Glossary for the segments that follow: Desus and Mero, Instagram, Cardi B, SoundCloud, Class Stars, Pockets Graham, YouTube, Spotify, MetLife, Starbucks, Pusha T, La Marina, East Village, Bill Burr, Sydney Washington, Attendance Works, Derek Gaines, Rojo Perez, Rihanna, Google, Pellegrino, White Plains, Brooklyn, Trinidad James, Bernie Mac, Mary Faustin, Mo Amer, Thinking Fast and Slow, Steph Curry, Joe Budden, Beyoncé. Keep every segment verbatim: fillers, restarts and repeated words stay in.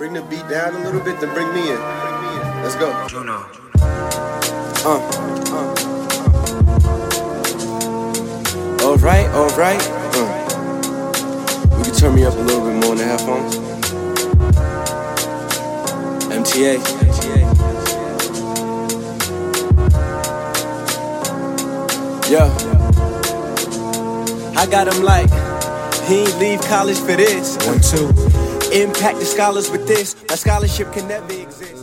Bring the beat down a little bit, then bring me in. Let's go. Juno. Uh, uh. All right, all right. Uh. You can turn me up a little bit more on the headphones. M T A. M T A. Yeah. I got him like, he ain't leave college for this. One, two. Impact the scholars with this. My scholarship can never exist. I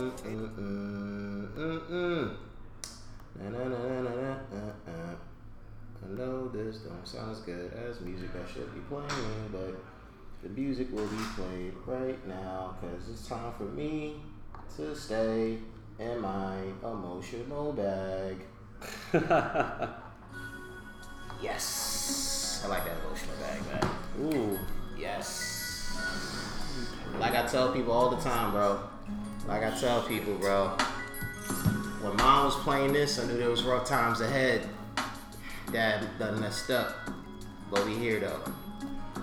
know this don't sound as good as music I should be playing, but the music will be played right now because it's time for me to stay in my emotional bag. Yes. I like that emotional bag, man. Ooh. Yes. Like I tell people all the time, bro. Like I tell people, bro. When mom was playing this, I knew there was rough times ahead. Dad done messed up. But we here, though.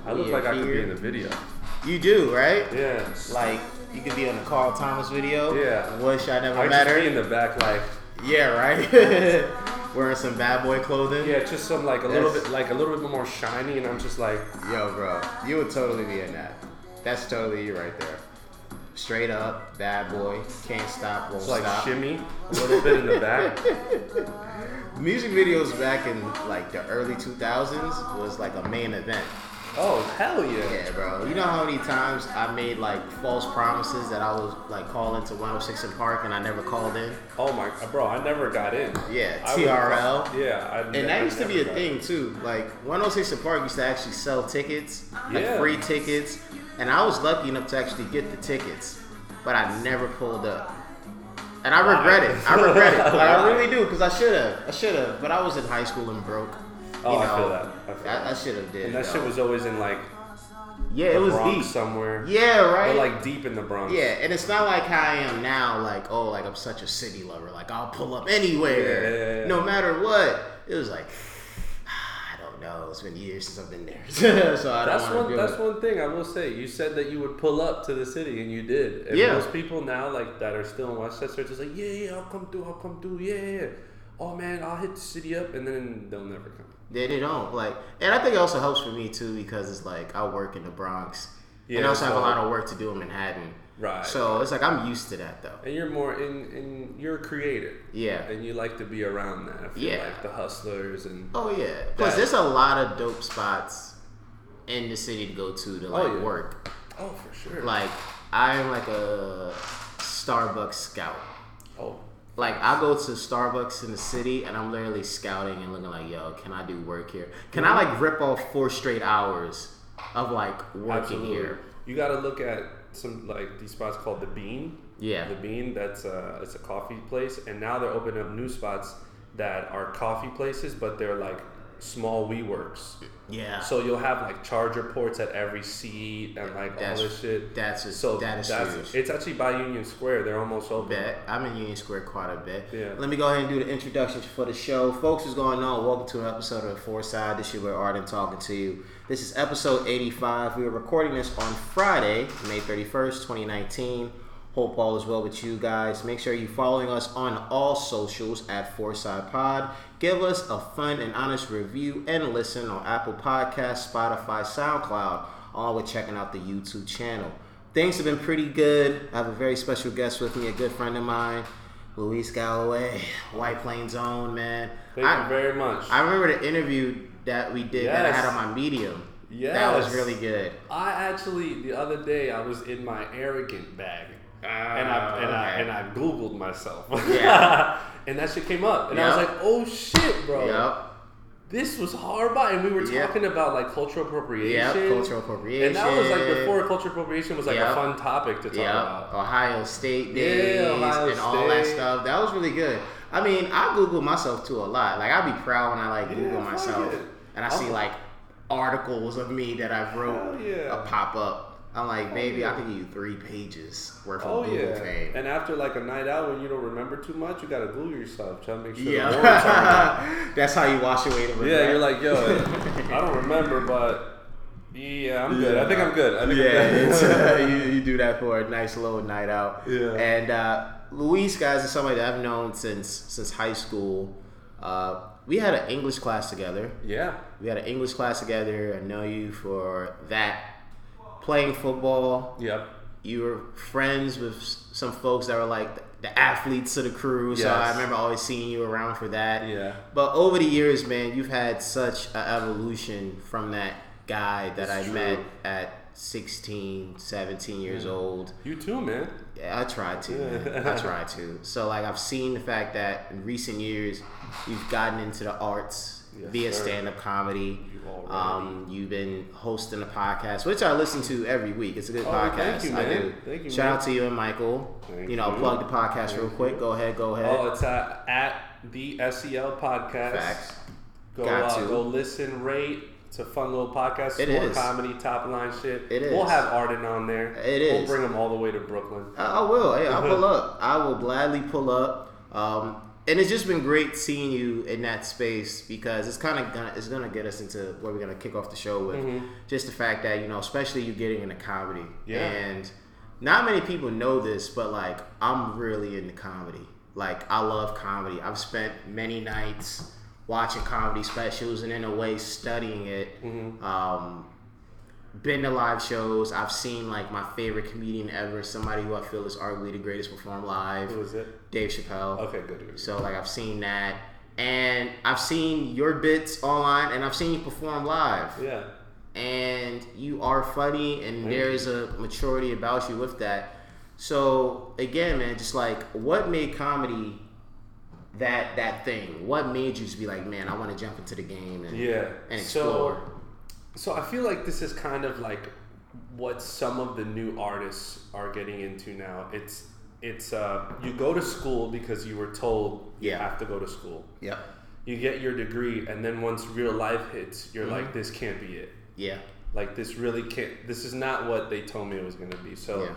I we look like here. I could be in the video. You do, right? Yeah. Like, you could be on the Carl Thomas video. Yeah. Wish I never I met her. I could be in the back, like. Yeah, right? Wearing some bad boy clothing. Yeah, just some, like, a That's, little bit, like, a little bit more shiny, and I'm just like. Yo, bro. You would totally be in that. That's totally you right there. Straight up, bad boy, can't stop, won't stop. It's like shimmy, a little bit in the back. Music videos back in like the early two thousands was like a main event. Oh, hell yeah. Yeah, bro. You know how many times I made like false promises that I was like calling to one oh six and Park and I never called in? Oh my, bro, I never got in. Yeah, T R L. I yeah. I and ne- that used I to be a thing in. too. Like one oh six and Park used to actually sell tickets, like yeah. free tickets. And I was lucky enough to actually get the tickets, but I never pulled up. And I regret it. I regret it. Like, I really do, because I should have. I should have. But I was in high school and broke. You oh, know, I feel that. I, feel I, that. I should have did. And that though. Shit was always in like yeah, the it was Bronx deep. Somewhere. Yeah, right? Or like deep in the Bronx. Yeah, and it's not like how I am now, like, oh, like I'm such a city lover. Like, I'll pull up anywhere, yeah, yeah, yeah, yeah. no matter what. It was like... No, it's been years since I've been there, so I don't that's one. Do that's it. One thing I will say. You said that you would pull up to the city, and you did. And yeah. Most people now, like that, are still in Westchester, just like, yeah, yeah, I'll come through, I'll come through, yeah, yeah. Oh man, I'll hit the city up, and then they'll never come. They, they don't like, and I think it also helps for me too because it's like I work in the Bronx, yeah, and I also so, have a lot of work to do in Manhattan. Right. So it's like I'm used to that though. And you're more in, in you're a creative. Yeah. And you like to be around that. I feel yeah. Like the hustlers and. Oh yeah. Plus, there's a lot of dope spots in the city to go to to like oh, yeah. work. Oh, for sure. Like I'm like a Starbucks scout. Oh. Like I go to Starbucks in the city and I'm literally scouting and looking like, yo, can I do work here? Can yeah. I like rip off four straight hours of like working Absolutely. Here? You got to look at. Some like these spots called the Bean. Yeah, the Bean. That's a it's a coffee place, and now they're opening up new spots that are coffee places, but they're like small WeWorks. Yeah. So you'll have like charger ports at every seat and like that's, all this shit. That's a, so that is that's, huge. It's actually by Union Square. They're almost open. Bet. I'm in Union Square quite a bit. Yeah. Let me go ahead and do the introductions for the show, folks. What's going on? Welcome to an episode of the four side. This is your Arden talking to you. This is episode eighty-five. We are recording this on Friday, May thirty-first, twenty nineteen. Hope all is well with you guys. Make sure you're following us on all socials at four side pod. Give us a fun and honest review and listen on Apple Podcasts, Spotify, SoundCloud, along with checking out the YouTube channel. Things have been pretty good. I have a very special guest with me, a good friend of mine, Luis Galilei, White Plains own, man. Thank I, you very much. I remember the interview that we did yes. that I had on my Medium. Yeah, that was really good. I actually the other day I was in my arrogant bag, uh, and I and okay. I and I Googled myself. Yeah, and that shit came up, and yep. I was like, oh shit, bro. Yep. This was hard by, and we were yep. talking about like cultural appropriation. Yeah, cultural appropriation. And that was like before cultural appropriation was like yep. a fun topic to talk yep. about. Ohio State days yeah, Ohio and State. All that stuff. That was really good. I mean, I Google myself too a lot. Like I'd be proud when I like Google yeah, myself, like and I I'll see like articles of me that I've wrote yeah. a pop up. I'm like, maybe oh, yeah. I can give you three pages worth of oh, Google yeah. fame. And after like a night out when you don't remember too much, you gotta Google yourself. Try to make sure. Yeah. The That's how you wash away the regret. Yeah, you're like, yo, I don't remember, but Yeah, I'm good. Yeah. I think I'm good. I think yeah, I'm good. uh, you, you do that for a nice little night out. Yeah. And uh, Luis, guys, is somebody that I've known since since high school. Uh, we had an English class together. Yeah. We had an English class together. I know you for that. Playing football. Yep. You were friends with some folks that were like the athletes of the crew. Yes. So I remember always seeing you around for that. Yeah. But over the years, man, you've had such an evolution from that guy that That's I true. met at sixteen, seventeen years yeah. old. You too, man. Yeah, I try to. Man. I try to. So, like, I've seen the fact that in recent years, you've gotten into the arts yes, via sir. stand-up comedy. You um, you've been hosting a podcast, which I listen to every week. It's a good oh, podcast. Thank you, man. I do. Thank you, Shout man. out to you and Michael. Thank you know, you. plug the podcast thank real quick. You. Go ahead. Go ahead. Oh, it's uh, at the S E L Podcast. Facts. Go, Got uh, to. go listen, rate. It's a fun little podcast. It is. Comedy, top line shit. It is. We'll have Arden on there. It is. We'll bring him all the way to Brooklyn. I, I will. Hey, I'll pull up. I will gladly pull up. Um, and it's just been great seeing you in that space because it's kind of gonna, it's gonna get us into where we're gonna kick off the show with. Mm-hmm. Just the fact that, you know, especially you getting into comedy. Yeah. And not many people know this, but like I'm really into comedy. Like I love comedy. I've spent many nights watching comedy specials and in a way studying it. Mm-hmm. Um, been to live shows. I've seen like my favorite comedian ever, somebody who I feel is arguably the greatest perform live. Who is it? Dave Chappelle. Okay, good. good, good. So like I've seen that, and I've seen your bits online, and I've seen you perform live. Yeah. And you are funny, and Thank there you. is a maturity about you with that. So again, man, just like what made comedy that that thing? What made you just be like, man, I want to jump into the game and, yeah. and explore? So, so I feel like this is kind of like what some of the new artists are getting into now. It's it's uh, you go to school because you were told yeah. you have to go to school. Yeah. You get your degree, and then once real life hits, you're mm-hmm. like, this can't be it. Yeah. Like this really can't. This is not what they told me it was going to be. So yeah.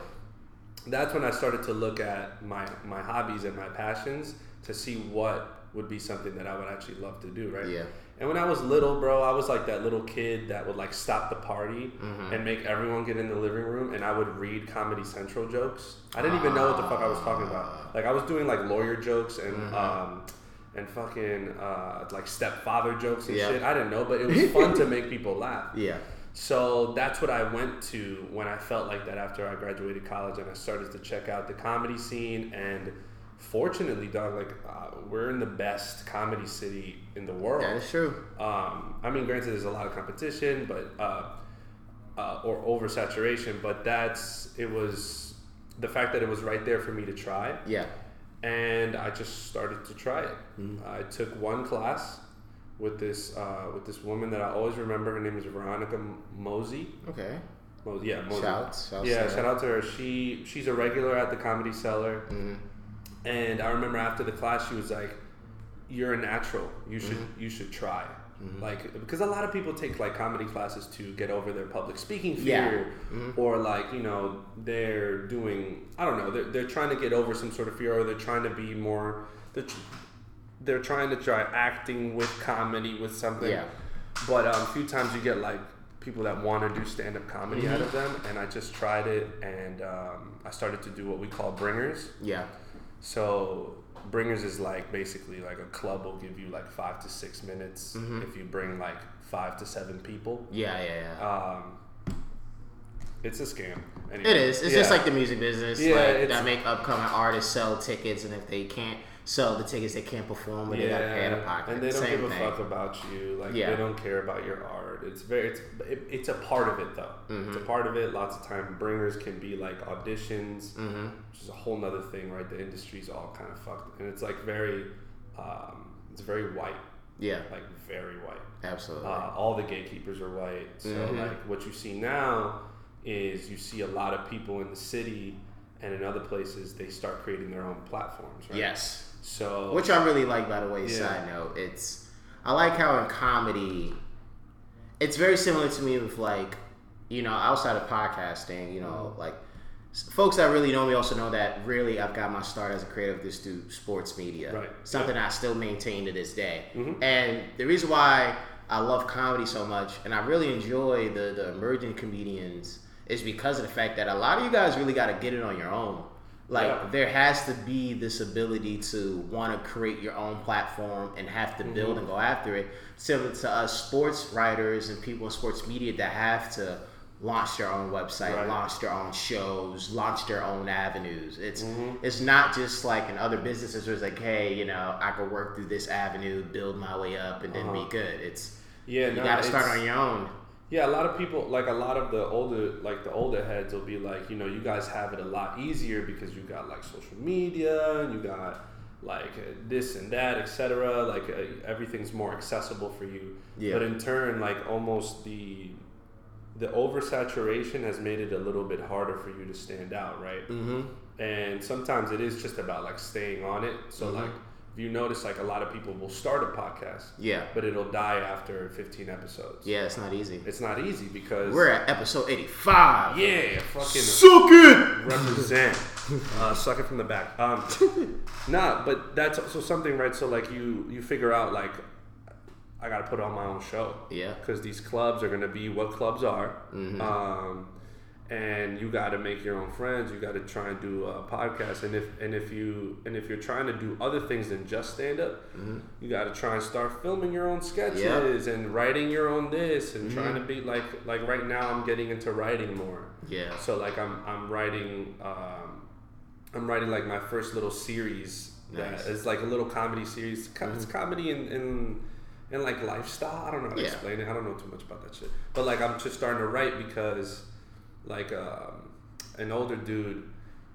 that's when I started to look at my my hobbies and my passions to see what would be something that I would actually love to do, right? Yeah. And when I was little, bro, I was like that little kid that would like stop the party mm-hmm. and make everyone get in the living room, and I would read Comedy Central jokes. I didn't uh, even know what the fuck I was talking about. Like I was doing like lawyer jokes and mm-hmm. um, and fucking uh, like stepfather jokes and yep. shit. I didn't know, but it was fun to make people laugh. Yeah. So that's what I went to when I felt like that after I graduated college, and I started to check out the comedy scene. And fortunately, dog, like uh, we're in the best comedy city in the world. That is true. Um, I mean, granted, there's a lot of competition, but uh, uh, or oversaturation. But that's it was the fact that it was right there for me to try. Yeah. And I just started to try it. Mm-hmm. I took one class with this uh, with this woman that I always remember. Her name is Veronica Mosey. Okay. Mosey, yeah. Mosey. Shouts. Shouts yeah. Shout out to her. She she's a regular at the Comedy Cellar. Mm-hmm. And I remember after the class, she was like, "You're a natural. You should mm-hmm. you should try." Mm-hmm. Like, because a lot of people take like comedy classes to get over their public speaking fear, yeah. mm-hmm. or like, you know, they're doing I don't know they're they're trying to get over some sort of fear, or they're trying to be more they're, they're trying to try acting with comedy with something. Yeah. But um, a few times you get like people that want to do stand up comedy mm-hmm. out of them, and I just tried it, and um, I started to do what we call bringers. Yeah. So bringers is like basically like a club will give you like five to six minutes mm-hmm. if you bring like five to seven people. Yeah, yeah, yeah. Um, it's a scam. Anyway. It is. It's yeah. just like the music business. Yeah, like, that make upcoming artists sell tickets, and if they can't sell the tickets, they can't perform. But yeah, they got paid a pocket. And they don't Same give a thing. fuck about you. Like yeah. they don't care about your art. It's very. It's it, it's a part of it though. Mm-hmm. It's a part of it. Lots of time bringers can be like auditions, mm-hmm. which is a whole nother thing, right? The industry's all kind of fucked, and it's like very, um, it's very white. Yeah. Like very white. Absolutely. Uh, all the gatekeepers are white. So mm-hmm. like what you see now is you see a lot of people in the city and in other places they start creating their own platforms, right? Yes. So which I really like, by the way, yeah. side note. It's I like how in comedy it's very similar to me with like, you know, outside of podcasting, you know, like folks that really know me also know that really I've got my start as a creative just through sports media. Right. Something yeah. I still maintain to this day. Mm-hmm. And the reason why I love comedy so much, and I really enjoy the, the emerging comedians, is because of the fact that a lot of you guys really got to get it on your own. Like, yeah. there has to be this ability to want to create your own platform and have to mm-hmm. build and go after it. Similar to us sports writers and people in sports media that have to launch their own website, right. launch their own shows, launch their own avenues. It's mm-hmm. it's not just like in other businesses where it's like, hey, you know, I could work through this avenue, build my way up, and then uh-huh. be good. It's yeah, you no, got to start on your own. Yeah, a lot of people, like a lot of the older, like the older heads will be like, you know, you guys have it a lot easier because you got like social media and you got like this and that, et cetera. Like uh, everything's more accessible for you. Yeah. But in turn, like almost the the oversaturation has made it a little bit harder for you to stand out, right? Mm-hmm. And sometimes it is just about like staying on it. So mm-hmm. like. You notice like a lot of people will start a podcast, yeah, but it'll die after fifteen episodes. Yeah, it's not easy. It's not easy because we're at episode eighty-five. Yeah, fucking suck it. Represent, uh, suck it from the back. Um, nah, but that's also something, right? So like you, you figure out like I gotta put on my own show, yeah, because these clubs are gonna be what clubs are, mm-hmm. um, and you gotta make your own friends. You gotta try and do a podcast, and if and if you and if you're trying to do other things than just stand up, mm-hmm. you gotta try and start filming your own sketches yep. and writing your own this and mm-hmm. trying to be like like right now I'm getting into writing more. Yeah. So like I'm I'm writing um, I'm writing like my first little series nice. that is like a little comedy series. Mm-hmm. It's comedy and. and and like lifestyle. I don't know how to yeah. explain it. I don't know too much about that shit. But like I'm just starting to write because. Like um, an older dude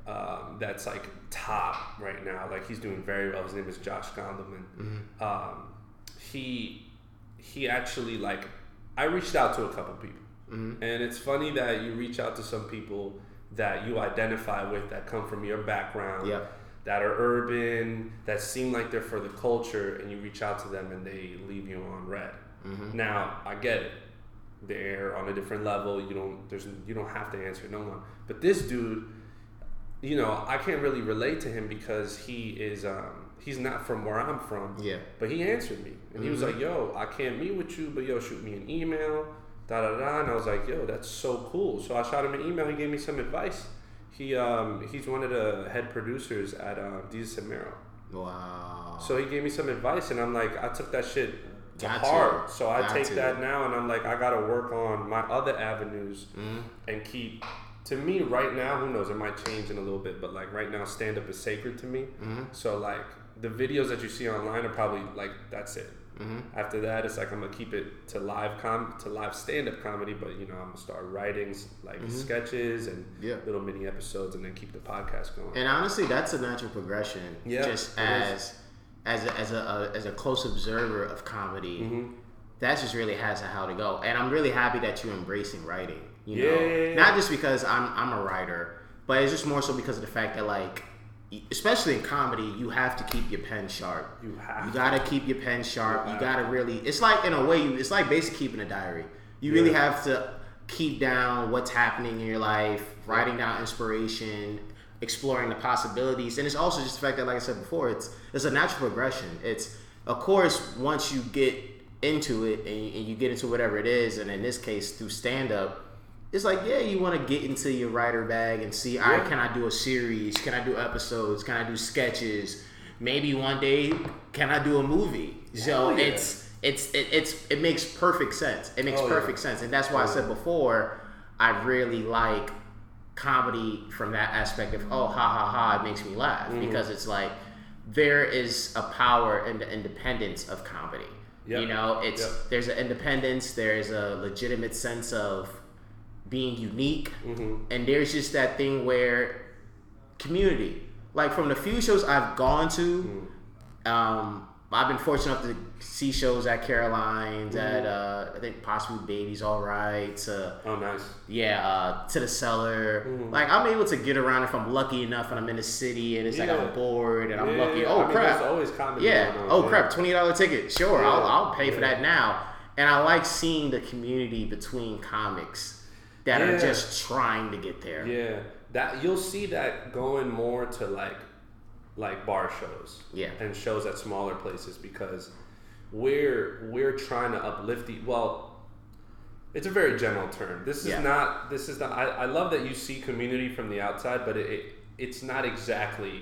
um, that's like top right now. Like he's doing very well. His name is Josh Gondelman. Mm-hmm. Um, he he actually like I reached out to a couple people, mm-hmm. and it's funny that you reach out to some people that you identify with that come from your background, yeah. that are urban, that seem like they're for the culture, and you reach out to them and they leave you on red. Mm-hmm. Now I get it. They're on a different level. You don't. There's. You don't have to answer no one. But this dude, you know, I can't really relate to him because he is. Um, he's not from where I'm from. Yeah. But he answered me, and mm-hmm. he was like, "Yo, I can't meet with you, but yo, shoot me an email." Da da da. And I was like, "Yo, that's so cool." So I shot him an email. He gave me some advice. He um he's one of the head producers at uh, Desus and Mero. Wow. So he gave me some advice, and I'm like, I took that shit. Hard. So I Got take to. that now and I'm like, I gotta work on my other avenues mm-hmm. and keep, to me right now, who knows, it might change in a little bit, but like right now stand up is sacred to me. Mm-hmm. So like the videos that you see online are probably like, that's it. Mm-hmm. After that, it's like, I'm gonna keep it to live com to live stand up comedy, but you know, I'm gonna start writing like mm-hmm. sketches and yeah. little mini episodes and then keep the podcast going. And honestly, that's a natural progression. Yeah, just as is. As a, as a uh, as a close observer of comedy, mm-hmm. that just really has a how to go. And I'm really happy that you're embracing writing. You yeah, know, yeah, yeah, yeah. Not just because I'm I'm a writer, but it's just more so because of the fact that like, especially in comedy, you have to keep your pen sharp. You have. You gotta to. keep your pen sharp. You, you gotta really. It's like in a way, you. It's like basically keeping a diary. You yeah. really have to keep down what's happening in your life, writing down inspiration. Exploring the possibilities, and it's also just the fact that, like I said before, it's it's a natural progression. It's of course once you get into it and, and you get into whatever it is, and in this case through stand up, it's like yeah, you want to get into your writer bag and see, yeah. all right, can I do a series? Can I do episodes? Can I do sketches? Maybe one day can I do a movie? So yeah. it's it's it, it's it makes perfect sense. It makes oh, perfect yeah. sense, and that's why oh, I said before I really like. Comedy from that aspect of oh ha ha ha it makes me laugh mm-hmm. because it's like there is a power in the independence of comedy yep. you know it's yep. there's an independence, there's a legitimate sense of being unique mm-hmm. and there's just that thing where community, like from the few shows I've gone to mm-hmm. um I've been fortunate enough to see shows at Caroline's, Ooh. at uh, I think possibly Baby's All Right. To, oh, nice. Yeah, uh, to the Cellar. Ooh. Like I'm able to get around if I'm lucky enough, and I'm in the city, and it's yeah. like I'm bored, and yeah. I'm lucky. Oh I mean, crap! There's always comedy. Yeah. Going on, oh man. crap! twenty dollar ticket. Sure, yeah. I'll I'll pay yeah. for that now. And I like seeing the community between comics that yeah. are just trying to get there. Yeah, that you'll see that going more to like. like bar shows yeah. and shows at smaller places because we're we're trying to uplift the well. It's a very general term. This is yeah. not. This is not. I, I love that you see community from the outside, but it, it it's not exactly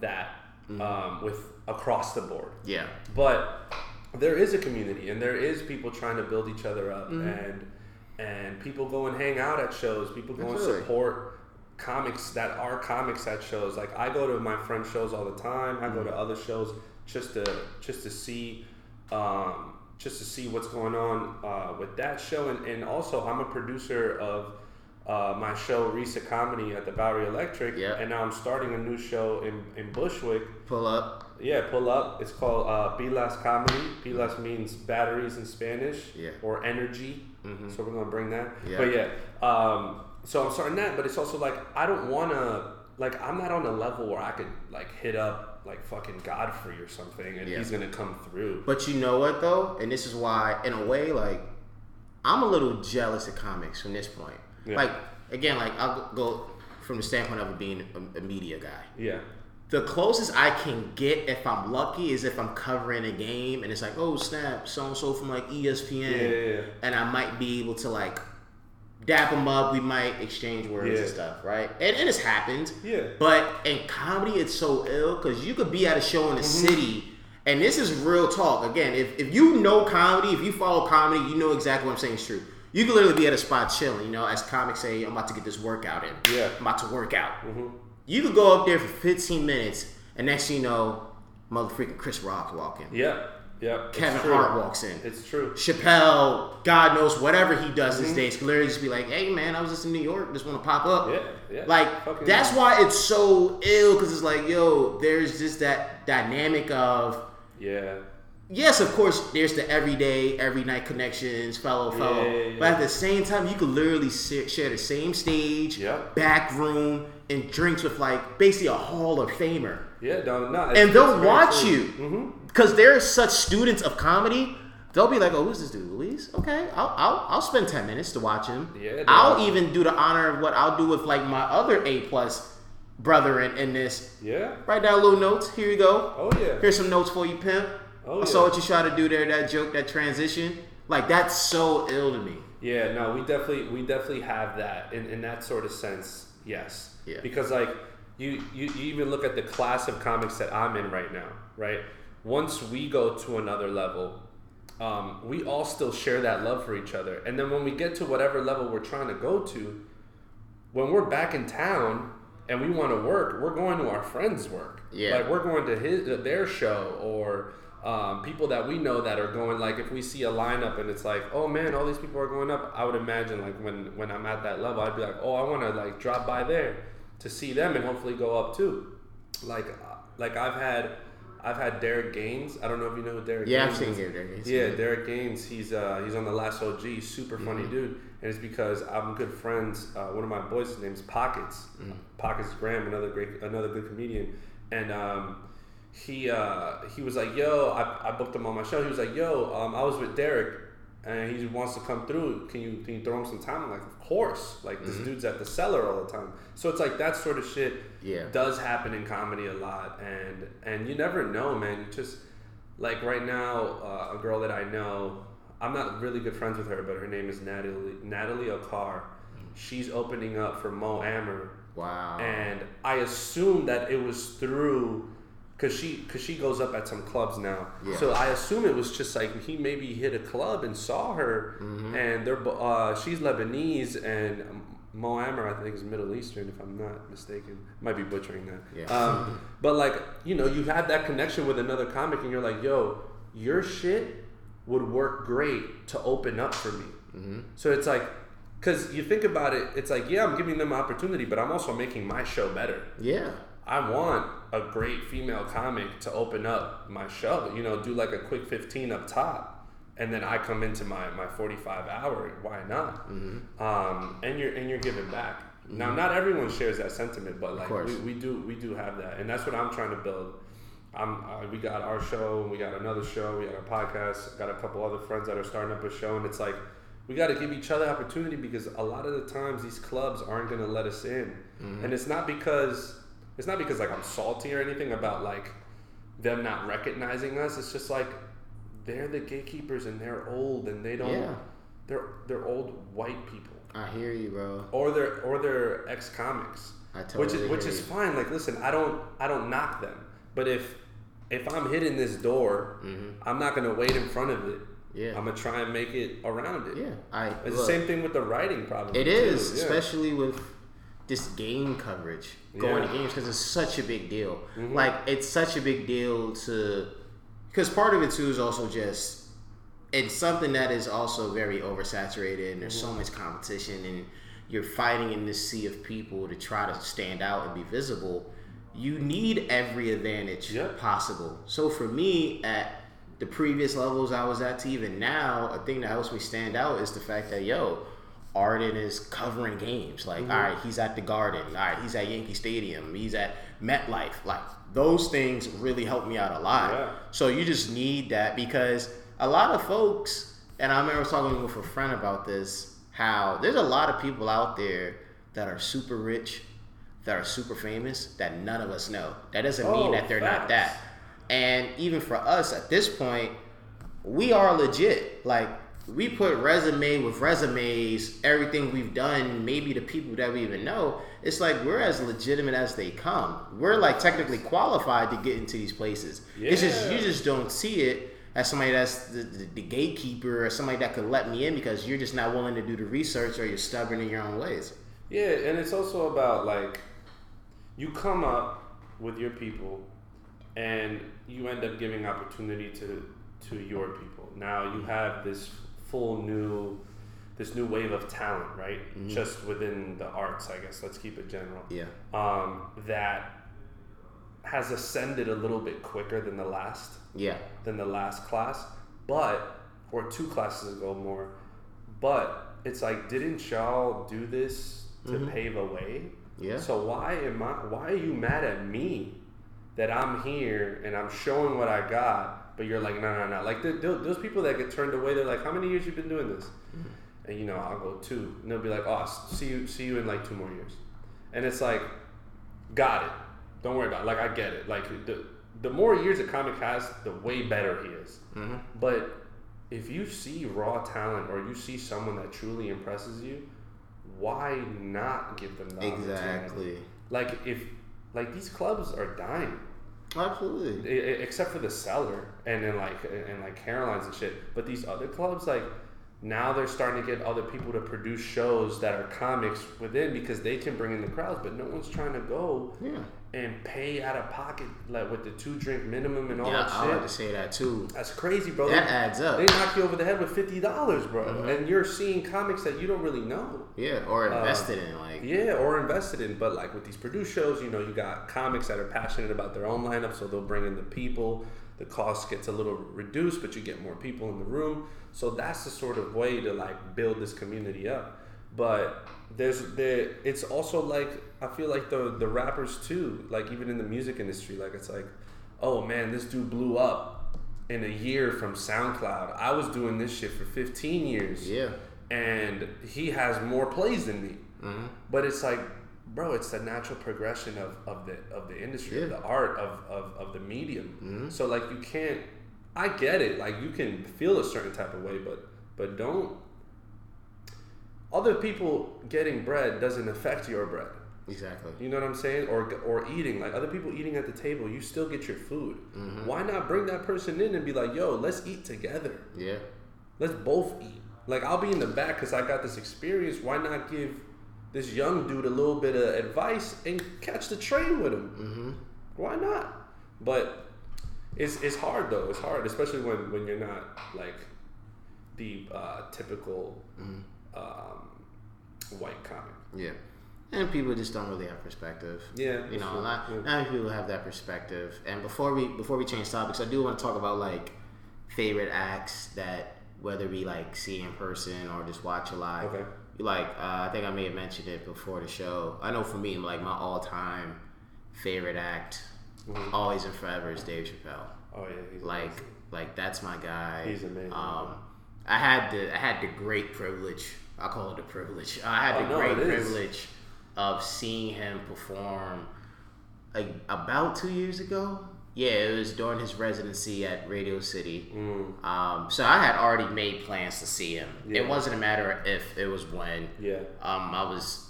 that mm-hmm. um, with across the board. Yeah. But there is a community, and there is people trying to build each other up, mm-hmm. and and people go and hang out at shows. People go Absolutely. and support comics that are comics at shows. Like I go to my friend's shows all the time. I mm-hmm. go to other shows just to just to see. Um, just to see what's going on uh, with that show. And, and also, I'm a producer of uh, my show, Risa Comedy, at the Bowery Electric. Yep. And now I'm starting a new show in, in Bushwick. Pull up. Yeah, pull up. It's called uh, Pilas Comedy. Pilas means batteries in Spanish yeah. or energy. Mm-hmm. So we're going to bring that. Yeah. But yeah, um, so I'm starting that. But it's also like, I don't want to, like, I'm not on a level where I could, like, hit up like fucking Godfrey or something, and yeah. he's gonna come through. But you know what though, and this is why, in a way, like I'm a little jealous of comics from this point. Yeah. Like again, like I'll go from the standpoint of being a, a media guy. Yeah. The closest I can get, if I'm lucky, is if I'm covering a game, and it's like, oh snap, so and so from like E S P N, yeah, yeah, yeah. and I might be able to like dap them up. We might exchange words yeah. and stuff, right? And, and it's happened. Yeah. But in comedy, it's so ill because you could be at a show in the mm-hmm. city, and this is real talk. Again, if, if you know comedy, if you follow comedy, you know exactly what I'm saying is true. You can literally be at a spot chilling, you know, as comics say, I'm about to get this workout in. Yeah. I'm about to work out. Mm-hmm. You could go up there for fifteen minutes, and next thing you know, mother freaking Chris Rock walking. Yeah. Yep, Kevin Hart walks in. It's true. Chappelle, God knows whatever he does mm-hmm. these days, can literally just be like, hey man, I was just in New York, just want to pop up. Yeah, yeah. Like, fucking that's nice. Why it's so ill, because it's like, yo, there's just that dynamic of, yeah. yes, of course, there's the everyday, every night connections, fellow, fellow. Yeah, yeah, yeah. But at the same time, you could literally share the same stage, yep. back room, and drinks with like basically a Hall of Famer. Yeah, no, no. And they'll watch you. Mm-hmm. Because they're such students of comedy, they'll be like, oh, who's this dude, Luis? Okay, I'll I'll, I'll spend ten minutes to watch him. Yeah, I'll awesome. even do the honor of what I'll do with like my other A-plus brethren in this. Yeah. Write down little notes. Here you go. Oh, yeah. Here's some notes for you, pimp. Oh, I saw yeah. what you tried to do there, that joke, that transition. Like, that's so ill to me. Yeah, no, we definitely we definitely have that in, in that sort of sense, yes. Yeah. Because, like, you, you, you even look at the class of comics that I'm in right now, right? Once we go to another level, um, we all still share that love for each other. And then when we get to whatever level we're trying to go to, when we're back in town and we want to work, we're going to our friends' work. Yeah. Like we're going to his, uh, their show or um, people that we know that are going, like if we see a lineup and it's like, oh man, all these people are going up. I would imagine like when, when I'm at that level, I'd be like, oh, I want to like drop by there to see them and hopefully go up too. Like, like I've had... I've had Derek Gaines. I don't know if you know who Derek yeah, Gaines is. Yeah, I've seen Derek Gaines. Yeah, Derek Gaines. He's uh, he's on the Last O G. Super funny mm-hmm. dude. And it's because I'm good friends. Uh, one of my boys, his name's Pockets. Mm-hmm. Pockets Graham, another great, another good comedian. And um, he uh, he was like, yo, I, I booked him on my show. He was like, yo, um, I was with Derek, and he wants to come through. Can you can you throw him some time? I'm like, of course. Like this mm-hmm. dude's at the Cellar all the time. So it's like that sort of shit yeah. does happen in comedy a lot, and and you never know, man. You just like right now, uh, a girl that I know, I'm not really good friends with her, but her name is Natalie Natalie O'Carr. She's opening up for Mo Amer. Wow. And I assume that it was through. Cause she, cause she goes up at some clubs now, yeah. so I assume it was just like he maybe hit a club and saw her, mm-hmm. and they're uh, she's Lebanese and Mo Amer I think is Middle Eastern if I'm not mistaken, might be butchering that. Yeah. Um, but like you know you have that connection with another comic and you're like, yo, your shit would work great to open up for me. Mm-hmm. So it's like. Cause you think about it, it's like yeah I'm giving them an opportunity, but I'm also making my show better. Yeah. I want a great female comic to open up my show, you know, do like a quick fifteen up top, and then I come into my, my forty-five hour. Why not? Mm-hmm. Um, and you're and you're giving back. Mm-hmm. Now, not everyone shares that sentiment, but like we, we do we do have that, and that's what I'm trying to build. I'm I, we got our show, we got another show, we got our podcast, got a couple other friends that are starting up a show, and it's like. We got to give each other opportunity because a lot of the times these clubs aren't going to let us in. Mm-hmm. And it's not because it's not because like I'm salty or anything about like them not recognizing us. It's just like they're the gatekeepers and they're old and they don't. Yeah. They're they're old white people. I hear you, bro. Or they're or they're ex comics. I totally which is hear which you. is fine. Like, listen, I don't I don't knock them, but if if I'm hitting this door, mm-hmm. I'm not gonna wait in front of it. Yeah, I'm gonna try and make it around it. Yeah, I. It's look, the same thing with the writing, probably. It is, yeah. especially with this game coverage going yeah. to games because it's such a big deal. Mm-hmm. Like, it's such a big deal to because part of it too is also just. It's something that is also very oversaturated, and there's so much competition, and you're fighting in this sea of people to try to stand out and be visible. You need every advantage yep. possible. So for me, at the previous levels I was at to even now, a thing that helps me stand out is the fact that, yo, Arden is covering games. Like, mm-hmm. all right, he's at the Garden. All right, he's at Yankee Stadium. He's at MetLife. Like, those things really help me out a lot. Yeah. So you just need that because... a lot of folks, and I remember talking with a friend about this, how there's a lot of people out there that are super rich, that are super famous, that none of us know. That doesn't mean oh, that they're facts. Not that. And even for us at this point, we are legit. Like, we put resume with resumes, everything we've done, maybe the people that we even know. It's like we're as legitimate as they come. We're like technically qualified to get into these places. Yeah. It's just you just don't see it. As somebody that's the, the, the gatekeeper or somebody that could let me in because you're just not willing to do the research or you're stubborn in your own ways. Yeah, and it's also about, like, you come up with your people and you end up giving opportunity to to your people. Now you have this full new, this new wave of talent, right? Mm-hmm. Just within the arts, I guess. Let's keep it general. Yeah. Um, that has ascended a little bit quicker than the last. Yeah. Than the last class, but or two classes ago more, but it's like, didn't y'all do this to mm-hmm. pave a way? Yeah. So why am I? Why are you mad at me that I'm here and I'm showing what I got? But you're like, no, no, no. Like the, those people that get turned away, they're like, how many years you've been doing this? Mm-hmm. And you know, I'll go two, and they'll be like, oh, see you, see you in like two more years, and it's like, got it. Don't worry about it. Like, I get it. Like the. The more years a comic has, the way better he is. Mm-hmm. But if you see raw talent or you see someone that truly impresses you, why not give them the exactly. opportunity? Like, if, like, these clubs are dying. Absolutely. I, except for the Cellar and then, like, and, like, Caroline's and shit. But these other clubs, like, now they're starting to get other people to produce shows that are comics within because they can bring in the crowds, but no one's trying to go. Yeah. And pay out of pocket, like with the two drink minimum and all yeah, that shit. I like to say that too. That's crazy, bro. That they, adds up. They knock you over the head with fifty dollars, bro, mm-hmm. and you're seeing comics that you don't really know. Yeah, or invested uh, in, like. Yeah, or invested in, but like with these produce shows, you know, you got comics that are passionate about their own lineup, so they'll bring in the people. The cost gets a little reduced, but you get more people in the room. So that's the sort of way to like build this community up, but. There's there. It's also like I feel like the the rappers too. Like even in the music industry, like it's like, oh man, this dude blew up in a year from SoundCloud. I was doing this shit for fifteen years. Yeah, and he has more plays than me. Mm-hmm. But it's like, bro, it's the natural progression of, of the of the industry, yeah. of the art of of, of the medium. Mm-hmm. So like you can't. I get it. Like you can feel a certain type of way, but but don't. Other people getting bread doesn't affect your bread. Exactly. You know what I'm saying? Or or eating. Like, other people eating at the table, you still get your food. Mm-hmm. Why not bring that person in and be like, yo, let's eat together. Yeah. Let's both eat. Like, I'll be in the back because I got this experience. Why not give this young dude a little bit of advice and catch the train with him? Mm-hmm. Why not? But it's it's hard, though. It's hard, especially when, when you're not, like, the uh, typical... Mm-hmm. Um, white comic. Yeah. And people just don't really have perspective. Yeah. You know, sure. not, yeah. not many people have that perspective. And before we before we change topics, I do want to talk about like favorite acts that whether we like see in person or just watch a lot. Okay. Like uh, I think I may have mentioned it before the show. I know for me, like my all time favorite act, mm-hmm. always and forever, is Dave Chappelle. Oh yeah. He's like amazing. Like that's my guy. He's amazing. Um, I had the I had the great privilege. I call it the privilege. I had the oh, no, great privilege is. of seeing him perform like about two years ago. Yeah, it was during his residency at Radio City. Mm. Um, so I had already made plans to see him. Yeah. It wasn't a matter of if, it was when. Yeah. Um, I was...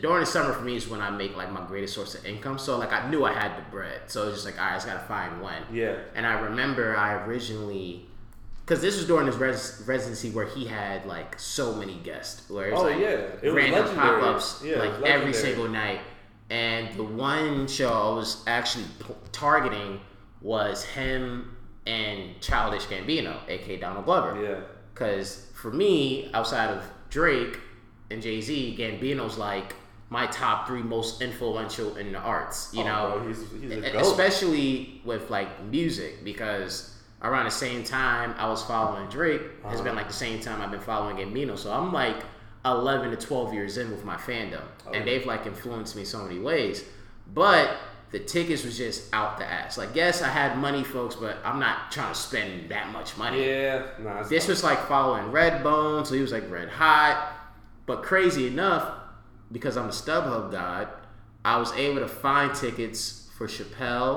During the summer for me is when I make like my greatest source of income. So like I knew I had the bread. So it's just like, all right, I just got to find one. Yeah. And I remember I originally... Because this was during his res- residency where he had like so many guests. Where it was, oh, like, yeah. It random was pop-ups yeah, like every single night. And the one show I was actually p- targeting... was him and Childish Gambino, a k a. Donald Glover. Yeah. Because for me, outside of Drake and Jay-Z, Gambino's like my top three most influential in the arts, you oh, know? Bro, he's, he's a goat. Especially with like music, because around the same time I was following Drake, uh-huh. has been like the same time I've been following Gambino. So I'm like eleven to twelve years in with my fandom. Okay. And they've like influenced me so many ways. But... the tickets was just out the ass. Like, yes, I had money, folks, but I'm not trying to spend that much money. Yeah. Nah, this was like following Redbone, so he was like red hot. But crazy enough, because I'm a StubHub god, I was able to find tickets for Chappelle.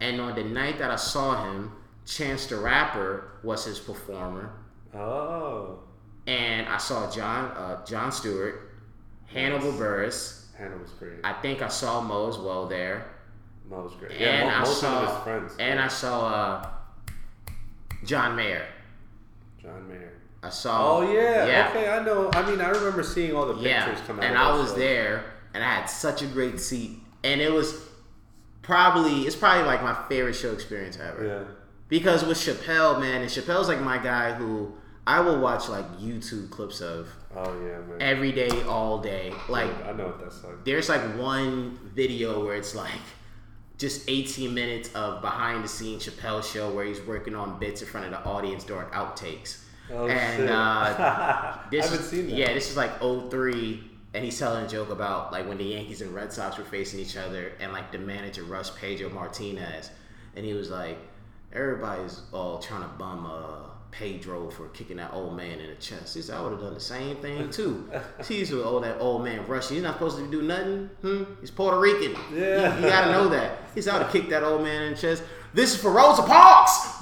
And on the night that I saw him, Chance the Rapper was his performer. Oh. And I saw John, uh, Jon Stewart, Hannibal yes. Buress. Hannibal's great. I think I saw Mo as well there. That was great. And yeah, most, most I saw, of his friends. And I saw uh, John Mayer. John Mayer. I saw. Oh yeah. yeah. Okay, I know. I mean, I remember seeing all the pictures yeah. come out. And I was show. there, and I had such a great seat, and it was probably it's probably like my favorite show experience ever. Yeah. Because with Chappelle, man, and Chappelle's like my guy who I will watch like YouTube clips of. Oh yeah, man. Every day, all day. Like I know what that's like. There's like one video where it's like. Just eighteen minutes of behind-the-scenes Chappelle show where he's working on bits in front of the audience during outtakes. Oh, and, shit. Uh, this I haven't is, seen that. Yeah, this is like oh three, and he's telling a joke about like when the Yankees and Red Sox were facing each other and like the manager rushed Pedro Martinez. And he was like, everybody's all trying to bum uh, Pedro for kicking that old man in the chest. He said, I would have done the same thing, too. He's with all that old man rushing. He's not supposed to do nothing. Hmm? He's Puerto Rican. Yeah. You, you got to know that. He's out to kick that old man in the chest. This is for Rosa Parks.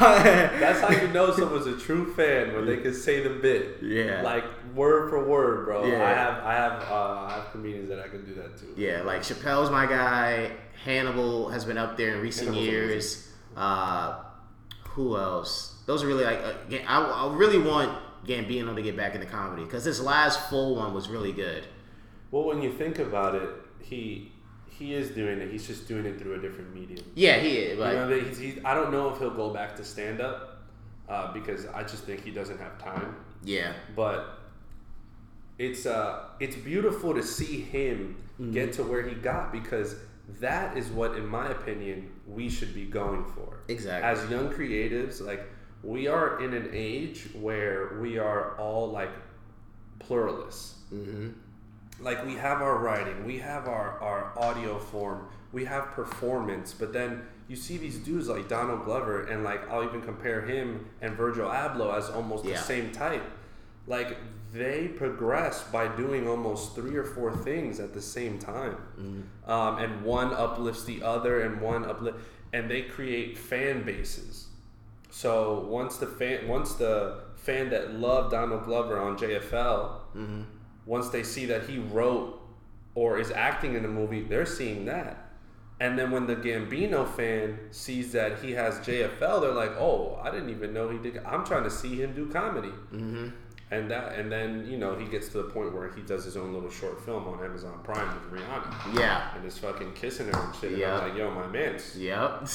That's how you know someone's a true fan when they can say the bit. Yeah. Like word for word, bro. Yeah. I have I have uh, I have comedians that I can do that too. Yeah, like Chappelle's my guy. Hannibal has been up there in recent Hannibal's years. Uh, who else? Those are really like uh, I, I really want Gambino to get back into comedy because this last full one was really good. Well, when you think about it, he. He is doing it. He's just doing it through a different medium. Yeah, he is. Like, you know, he's, he's, I don't know if he'll go back to stand-up uh, because I just think he doesn't have time. Yeah. But it's uh, it's beautiful to see him mm-hmm. get to where he got because that is what, in my opinion, we should be going for. Exactly. As young creatives, like we are in an age where we are all like pluralists. Mm-hmm. Like, we have our writing, we have our, our audio form, we have performance, but then you see these dudes like Donald Glover, and, like, I'll even compare him and Virgil Abloh as almost yeah. the same type. Like, they progress by doing almost three or four things at the same time. Mm-hmm. Um, and one uplifts the other, and one uplifts... And they create fan bases. So, once the fan, once the fan that loved Donald Glover on J F L... Mm-hmm. Once they see that he wrote or is acting in the movie, they're seeing that. And then when the Gambino fan sees that he has J F L, they're like, oh, I didn't even know he did. I'm trying to see him do comedy. Mm-hmm. And that, and then, you know, he gets to the point where he does his own little short film on Amazon Prime with Rihanna. Yeah. And is fucking kissing her and shit. Yep. And I'm like, yo, my man's. Yep.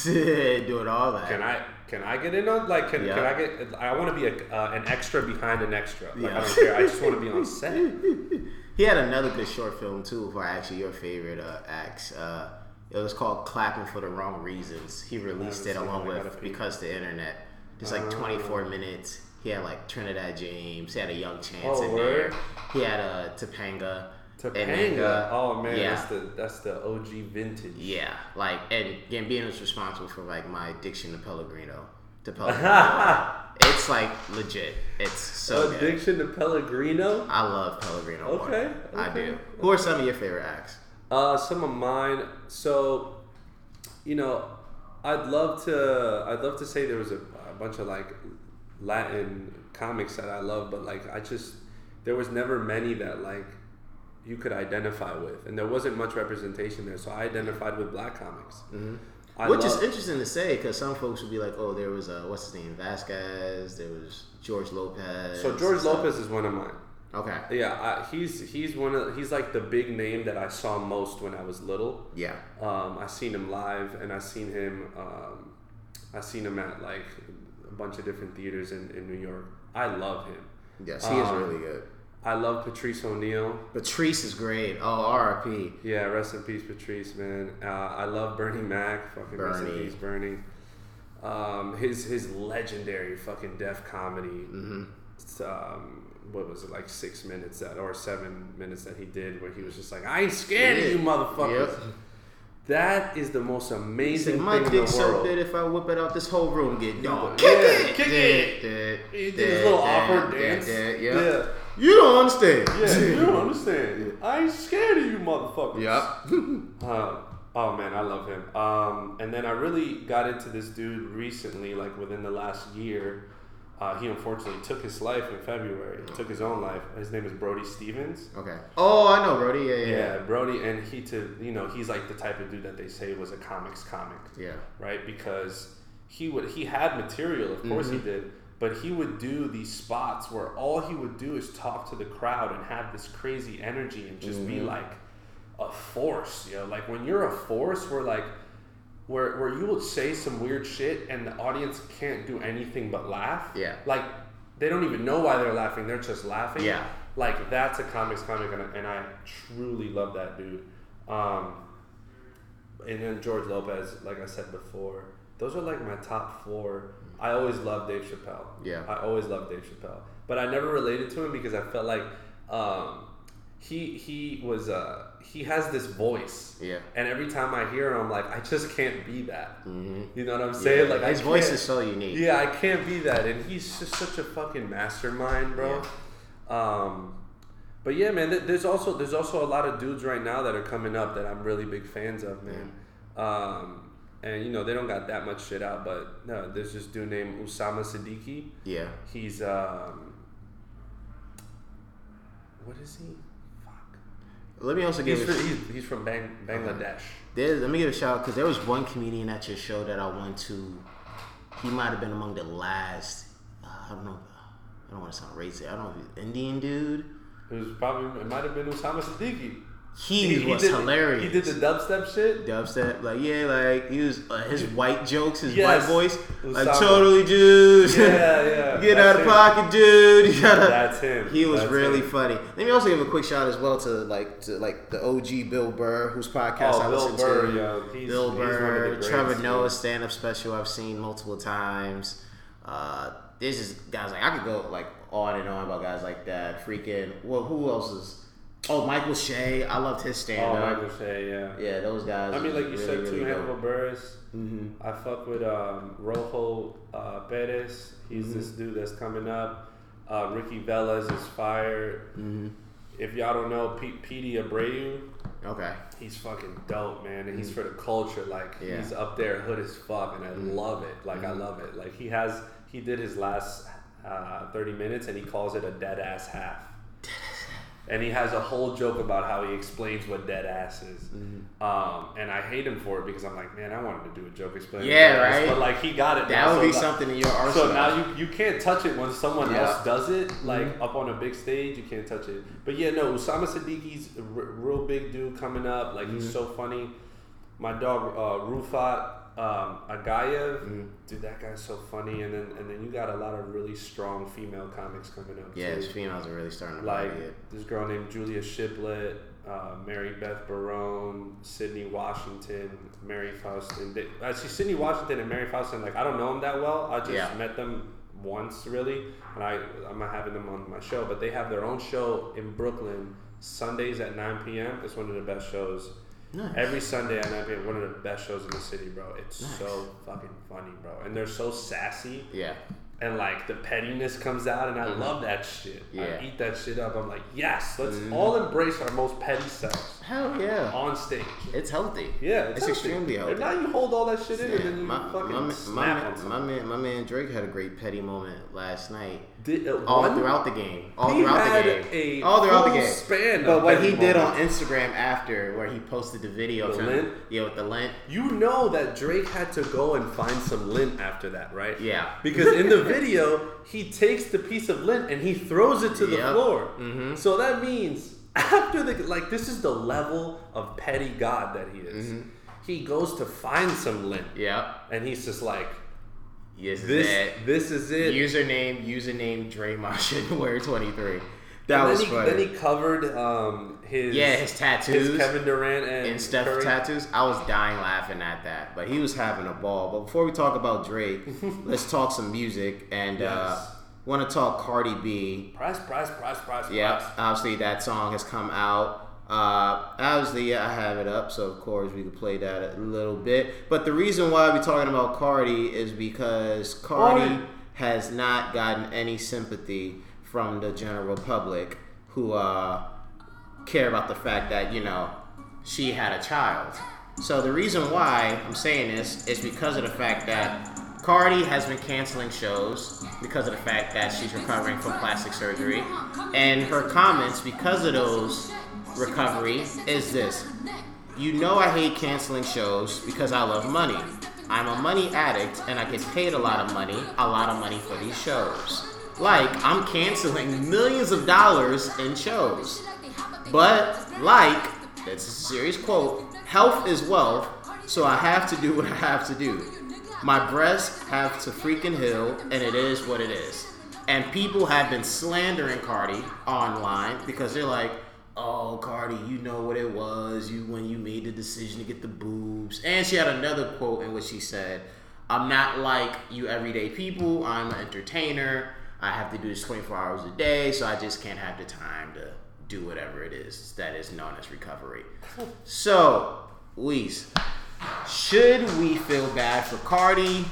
Doing all that. Can I can I get in on, like, can, yep. can I get, I want to be a, uh, an extra behind an extra. Like, yep. I don't care. I just want to be on set. He had another good short film, too, for actually your favorite uh, acts. Uh, it was called Clapping for the Wrong Reasons. He released it along with Because the Internet. Just like twenty-four minutes. He had like Trinidad James. He had a Young Chance oh, in word. there. He had a Topanga. Topanga. Oh man, yeah. that's the that's the O G vintage. Yeah, like and Gambino's responsible for like my addiction to Pellegrino. To Pellegrino, it's like legit. It's so addiction good. to Pellegrino. I love Pellegrino. Okay, okay. I do. Okay. Who are some of your favorite acts? Uh, some of mine. So you know, I'd love to, I'd love to say there was a, a bunch of like Latin comics that I love, but like, I just, there was never many that like you could identify with, and there wasn't much representation there. So I identified with black comics. Mm-hmm. I Which love, is interesting to say, because some folks would be like, oh, there was, a, what's his name, Vasquez, there was George Lopez. So George Lopez is one of mine. Okay. Yeah, I, he's he's one of he's like the big name that I saw most when I was little. Yeah. Um, I seen him live, and I seen him, um, I seen him at like a bunch of different theaters in, in New York. I love him. Yes, he um, is really good. I love Patrice O'Neal. Patrice is great. Oh, R I P. Yeah, rest in peace, Patrice, man. Uh, I love Bernie Mac. Fucking Bernie. Rest in peace, Bernie. Um, his his legendary fucking deaf comedy. Mm-hmm. Um, what was it, like six minutes that or seven minutes that he did, where he was just like, I ain't scared yeah. of you motherfuckers. Yep. That is the most amazing See, thing in the world. My dick's so good, if I whip it out, this whole room get no, kick yeah, it, kick it. it. He did this little awkward dance. Yep. Yeah. You don't understand. Yeah, you don't understand. Yeah. I ain't scared of you motherfuckers. Yep. uh, oh man, I love him. Um, and then I really got into this dude recently, like within the last year. Uh, he unfortunately took his life in February. He took his own life. His name is Brody Stevens. Okay. Oh, I know Brody. Yeah, yeah. Yeah, Brody, and he to you know he's like the type of dude that they say was a comics comic. Yeah. Right, because he would he had material, of course mm-hmm. he did, but he would do these spots where all he would do is talk to the crowd and have this crazy energy and just mm-hmm. be like a force. You know, like when you're a force, we're like. Where where you will say some weird shit and the audience can't do anything but laugh. Yeah. Like, they don't even know why they're laughing. They're just laughing. Yeah. Like, that's a comics comic, and I, and I truly love that dude. Um, and then George Lopez, like I said before, those are like my top four. I always loved Dave Chappelle. Yeah. I always loved Dave Chappelle. But I never related to him because I felt like... Um, He he was uh he has this voice, yeah, and every time I hear him I'm like, I just can't be that. Mm-hmm. You know what I'm saying? Yeah. Like, his I voice is so unique. Yeah, I can't be that, and he's just such a fucking mastermind, bro. Yeah. Um, but yeah, man, th- there's also there's also a lot of dudes right now that are coming up that I'm really big fans of, man. Mm-hmm. Um. And, you know, they don't got that much shit out, but no, there's this dude named Usama Siddiqui. Yeah. He's um. What is he? Let me also give. He's, a from, he's, he's from Bang, Bangladesh. There's, let me give a shout out, because there was one comedian at your show that I went to. He might have been among the last. Uh, I don't know. I don't want to sound racist. I don't know. Indian dude. It was probably. It might have been Usama Siddiqui. He, he was he did, hilarious. He did the dubstep shit. Dubstep, like yeah, like he was uh, his white jokes, his yes. white voice, Usama. Like totally, dude. Yeah, yeah. Get That's out of him. Pocket, dude. You gotta, That's him. He was That's really him. Funny. Let me also give a quick shout as well to like to like the O G Bill Burr, whose podcast oh, I Bill listen Burr, to. Yo, he's, Bill Burr, he's Trevor Noah's stand-up special I've seen multiple times. Uh, there's just guys like I could go like on and on about guys like that. Freaking well, who else is? Oh, Michael Shea. I loved his stand-up. Oh, Michael Shea, yeah. Yeah, those guys. I mean, like you really, said, really two Hannibal Burris. Mm-hmm. I fuck with um, Rojo uh, Perez. He's mm-hmm. this dude that's coming up. Uh, Ricky Velez is fire. Mm-hmm. If y'all don't know, Pete Petey Abreu. Okay. He's fucking dope, man. And he's for the culture. Like, yeah. he's up there hood as fuck, and I mm-hmm. love it. Like, mm-hmm. I love it. Like, he has, he did his last uh, thirty minutes, and he calls it a dead-ass half. And he has a whole joke about how he explains what dead ass is. Mm-hmm. Um, and I hate him for it because I'm like, man, I wanted to do a joke explaining yeah, dead right? ass. But, like, he got it. That now, would so be like, something in your arsenal. So now you, you can't touch it when someone yeah. else does it. Like, mm-hmm. up on a big stage, you can't touch it. But, yeah, no, Usama Siddiqui's a r- real big dude coming up. Like, mm-hmm. he's so funny. My dog, uh, Rufat um, Agayev. Mm-hmm. Dude, that guy's so funny. And then and then you got a lot of really strong female comics coming up. Yeah, too. These females are really starting to like it. This girl named Julia Shiplett, uh, Mary Beth Barone, Sydney Washington, Mary Faustin. They, actually, Sydney Washington and Mary Faustin, like, I don't know them that well. I just yeah. met them once, really. And I, I'm not having them on my show. But they have their own show in Brooklyn, Sundays at nine p.m. It's one of the best shows. Nice. Every Sunday at night, one of the best shows in the city, bro. It's nice. So fucking funny, bro. And they're so sassy. Yeah. And like the pettiness comes out, and I mm-hmm. love that shit. Yeah. I eat that shit up. I'm like, yes, let's mm-hmm. all embrace our most petty selves. Hell yeah. On stage. It's healthy. Yeah, it's, it's healthy. Extremely healthy. And now you hold all that shit in yeah. and then you my, fucking my, snap my, on something. My man, my man Drake had a great petty moment last night. Did, uh, all one? Throughout the game. All he throughout had the game. A all throughout the game. Span but what he did moment. On Instagram after, where he posted the video. The lint? Yeah, with the lint. You know that Drake had to go and find some lint after that, right? Yeah. Because in the video, he takes the piece of lint and he throws it to yep. the floor. Mm-hmm. So that means... After the like, this is the level of petty god that he is. Mm-hmm. He goes to find some lint. Yeah, and he's just like, yes, this, that. This is it. Username, username, Draymond should wear twenty-three. That and was then he, funny. Then he covered um his yeah his tattoos, his Kevin Durant and, and Steph Curry. Tattoos. I was dying laughing at that, but he was having a ball. But before we talk about Drake, let's talk some music and. Yes. uh Want to talk Cardi B. Price, price, price, price, yeah, price. Obviously that song has come out. Uh, obviously, yeah, I have it up, so of course we could play that a little bit. But the reason why we're talking about Cardi is because Cardi oh. has not gotten any sympathy from the general public who uh, care about the fact that, you know, she had a child. So the reason why I'm saying this is because of the fact that Cardi has been canceling shows because of the fact that she's recovering from plastic surgery. And her comments because of those recovery is this. You know I hate canceling shows because I love money. I'm a money addict and I get paid a lot of money, a lot of money for these shows. Like, I'm canceling millions of dollars in shows. But, like, that's a serious quote, health is wealth, so I have to do what I have to do. My breasts have to freaking heal, and it is what it is. And people have been slandering Cardi online because they're like, oh, Cardi, you know what it was you when you made the decision to get the boobs. And she had another quote in which she said, I'm not like you everyday people. I'm an entertainer. I have to do this twenty-four hours a day, so I just can't have the time to do whatever it is that is known as recovery. So, Luis... Should we feel bad for Cardi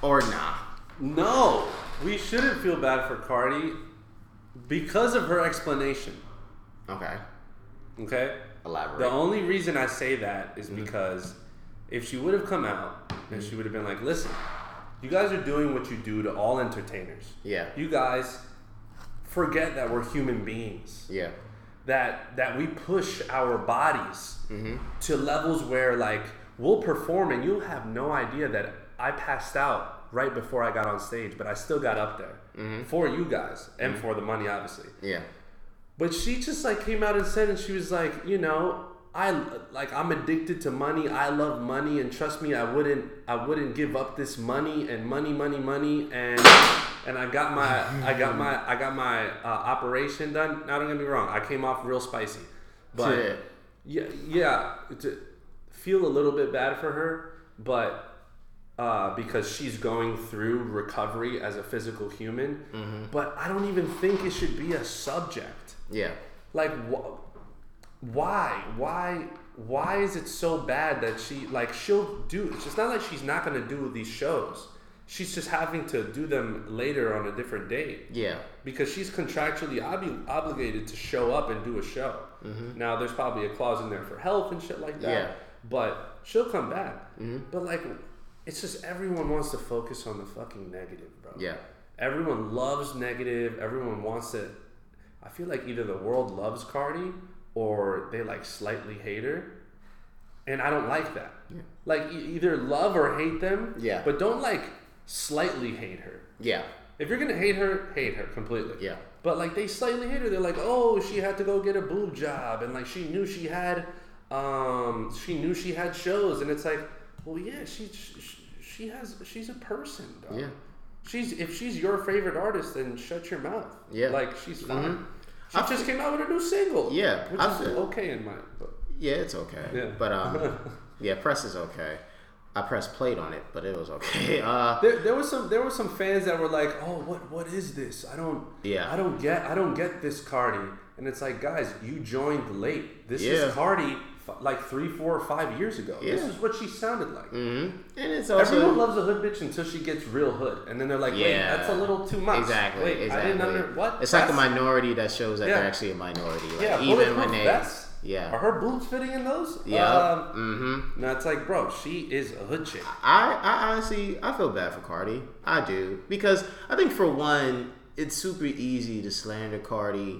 or nah? No, we shouldn't feel bad for Cardi because of her explanation. Okay. Okay? Elaborate. The only reason I say that is mm-hmm. because if she would have come out and mm-hmm. she would have been like, listen, you guys are doing what you do to all entertainers. Yeah. You guys forget that we're human beings. Yeah. That that we push our bodies mm-hmm. to levels where, like, we'll perform and you'll have no idea that I passed out right before I got on stage, but I still got up there mm-hmm. for you guys and mm-hmm. for the money, obviously. Yeah. But she just, like, came out and said, and she was like, you know, I like I'm addicted to money. I love money, and trust me, I wouldn't I wouldn't give up this money and money, money, money, and and I got my I got my I got my uh, operation done. Now, don't get me wrong, I came off real spicy, but yeah, yeah, yeah to feel a little bit bad for her, but. Uh, because she's going through recovery as a physical human, mm-hmm. but I don't even think it should be a subject. Yeah, like wh- why, why, why is it so bad that she like she'll do? It's not like she's not gonna do these shows. She's just having to do them later on a different date. Yeah, because she's contractually ob- obligated to show up and do a show. Mm-hmm. Now there's probably a clause in there for health and shit like that. Yeah, but she'll come back. Mm-hmm. But like. It's just everyone wants to focus on the fucking negative, bro. Yeah. Everyone loves negative. Everyone wants it. I feel like either the world loves Cardi or they like slightly hate her. And I don't like that. Yeah. Like e- either love or hate them. Yeah. But don't like slightly hate her. Yeah. If you're going to hate her, hate her completely. Yeah. But like they slightly hate her. They're like, oh, she had to go get a boob job. And like she knew she had, um, she knew she had shows. And it's like, well, yeah, she, she she has she's a person, dog. Yeah, she's if she's your favorite artist, then shut your mouth. Yeah, like she's fine. Mm-hmm. She I just came out with a new single. Yeah, which I, is okay in my book. Yeah, it's okay. Yeah. But um, yeah, press is okay. I pressed played on it, but it was okay. Uh, there, there was some there were some fans that were like, oh, what what is this? I don't yeah, I don't get I don't get this Cardi, and it's like, guys, you joined late. This yeah. is Cardi. Like three, four, or five years ago. Yeah. This is what she sounded like. Mm-hmm. And it's also, everyone loves a hood bitch until she gets real hood, and then they're like, "Wait, yeah. that's a little too much." Exactly. Wait, exactly. I didn't under what. It's that's, like a minority that shows that yeah. they're actually a minority. Like, yeah, even when they, Yeah. Are her boobs fitting in those? Yeah. Uh, mm-hmm. Now it's like, bro, she is a hood chick. I, I honestly, I feel bad for Cardi. I do. Because I think for one, it's super easy to slander Cardi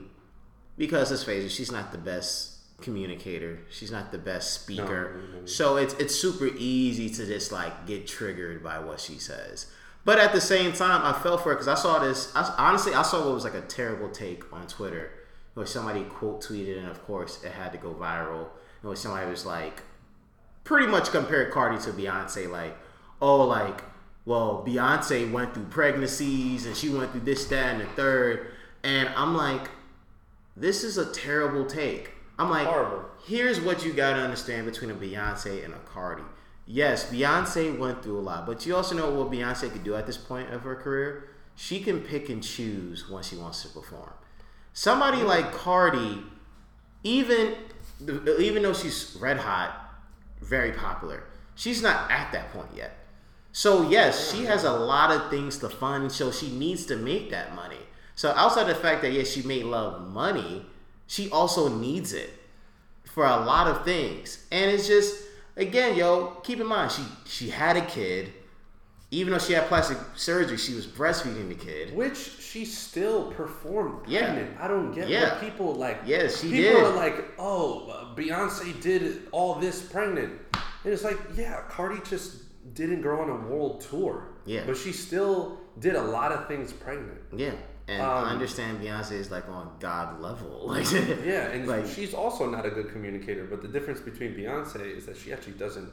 because, let's face it, she's not the best communicator. She's not the best speaker. No, no, no. So it's it's super easy to just like get triggered by what she says. But at the same time, I fell for it because I saw this. I, honestly, I saw what was like a terrible take on Twitter where somebody quote tweeted, and of course it had to go viral. And where somebody was like, pretty much compared Cardi to Beyonce, like, oh, like, well, Beyonce went through pregnancies and she went through this, that, and the third. And I'm like, this is a terrible take. I'm like, horrible. Here's what you gotta understand between a Beyonce and a Cardi. Yes, Beyonce went through a lot, but you also know what Beyonce could do at this point of her career. She can pick and choose when she wants to perform. Somebody like Cardi, even even though she's red hot, very popular, she's not at that point yet. So yes, she has a lot of things to fund, so she needs to make that money. So outside the fact that yes, she may love money, she also needs it for a lot of things. And it's just, again, yo, keep in mind, she, she had a kid. Even though she had plastic surgery, she was breastfeeding the kid. Which she still performed pregnant. Yeah. I don't get yeah. what people like. Yes, yeah, she people did. People are like, oh, Beyonce did all this pregnant. And it's like, yeah, Cardi just didn't go on a world tour. Yeah. But she still did a lot of things pregnant. Yeah. And um, I understand Beyonce is like on God level. Like, yeah, and like, she's also not a good communicator. But the difference between Beyonce is that she actually doesn't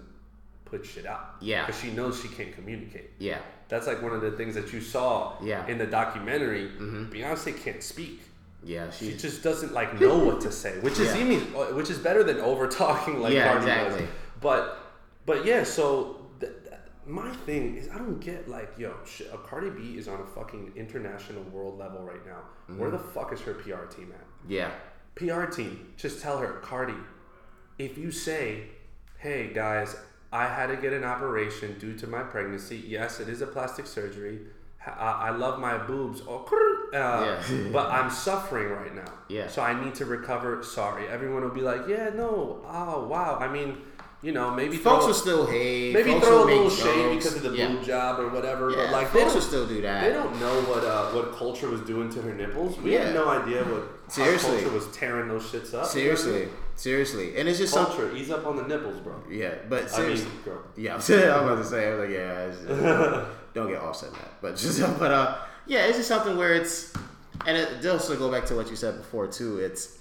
put shit out. Yeah. Because she knows she can't communicate. Yeah. That's like one of the things that you saw yeah. in the documentary. Mm-hmm. Beyonce can't speak. Yeah, she just doesn't like know what to say, which is yeah. even, which is better than over talking like yeah, Cardi exactly. does. But but yeah, so. My thing is, I don't get, like, yo, shit, Cardi B is on a fucking international world level right now. Mm-hmm. Where the fuck is her P R team at? Yeah. P R team, just tell her, Cardi, if you say, hey, guys, I had to get an operation due to my pregnancy. Yes, it is a plastic surgery. I, I love my boobs. Oh, uh, yeah. But I'm suffering right now. Yeah. So I need to recover. Sorry. Everyone will be like, yeah, no. Oh, wow. I mean... You know, maybe folks will still hate. Maybe folks throw a little shade because of the yeah. boob job or whatever. Yeah. But like, folks will still do that. They don't know what uh, what culture was doing to her nipples. We yeah. had no idea what seriously culture was tearing those shits up. Seriously, seriously, and it's just culture. Some... Ease up on the nipples, bro. Yeah, but seriously, I mean, girl. Yeah, I was about to say, I was like, yeah, just, don't, don't get offset that. But just, but uh, yeah, it's just something where it's, and it does also go back to what you said before too. It's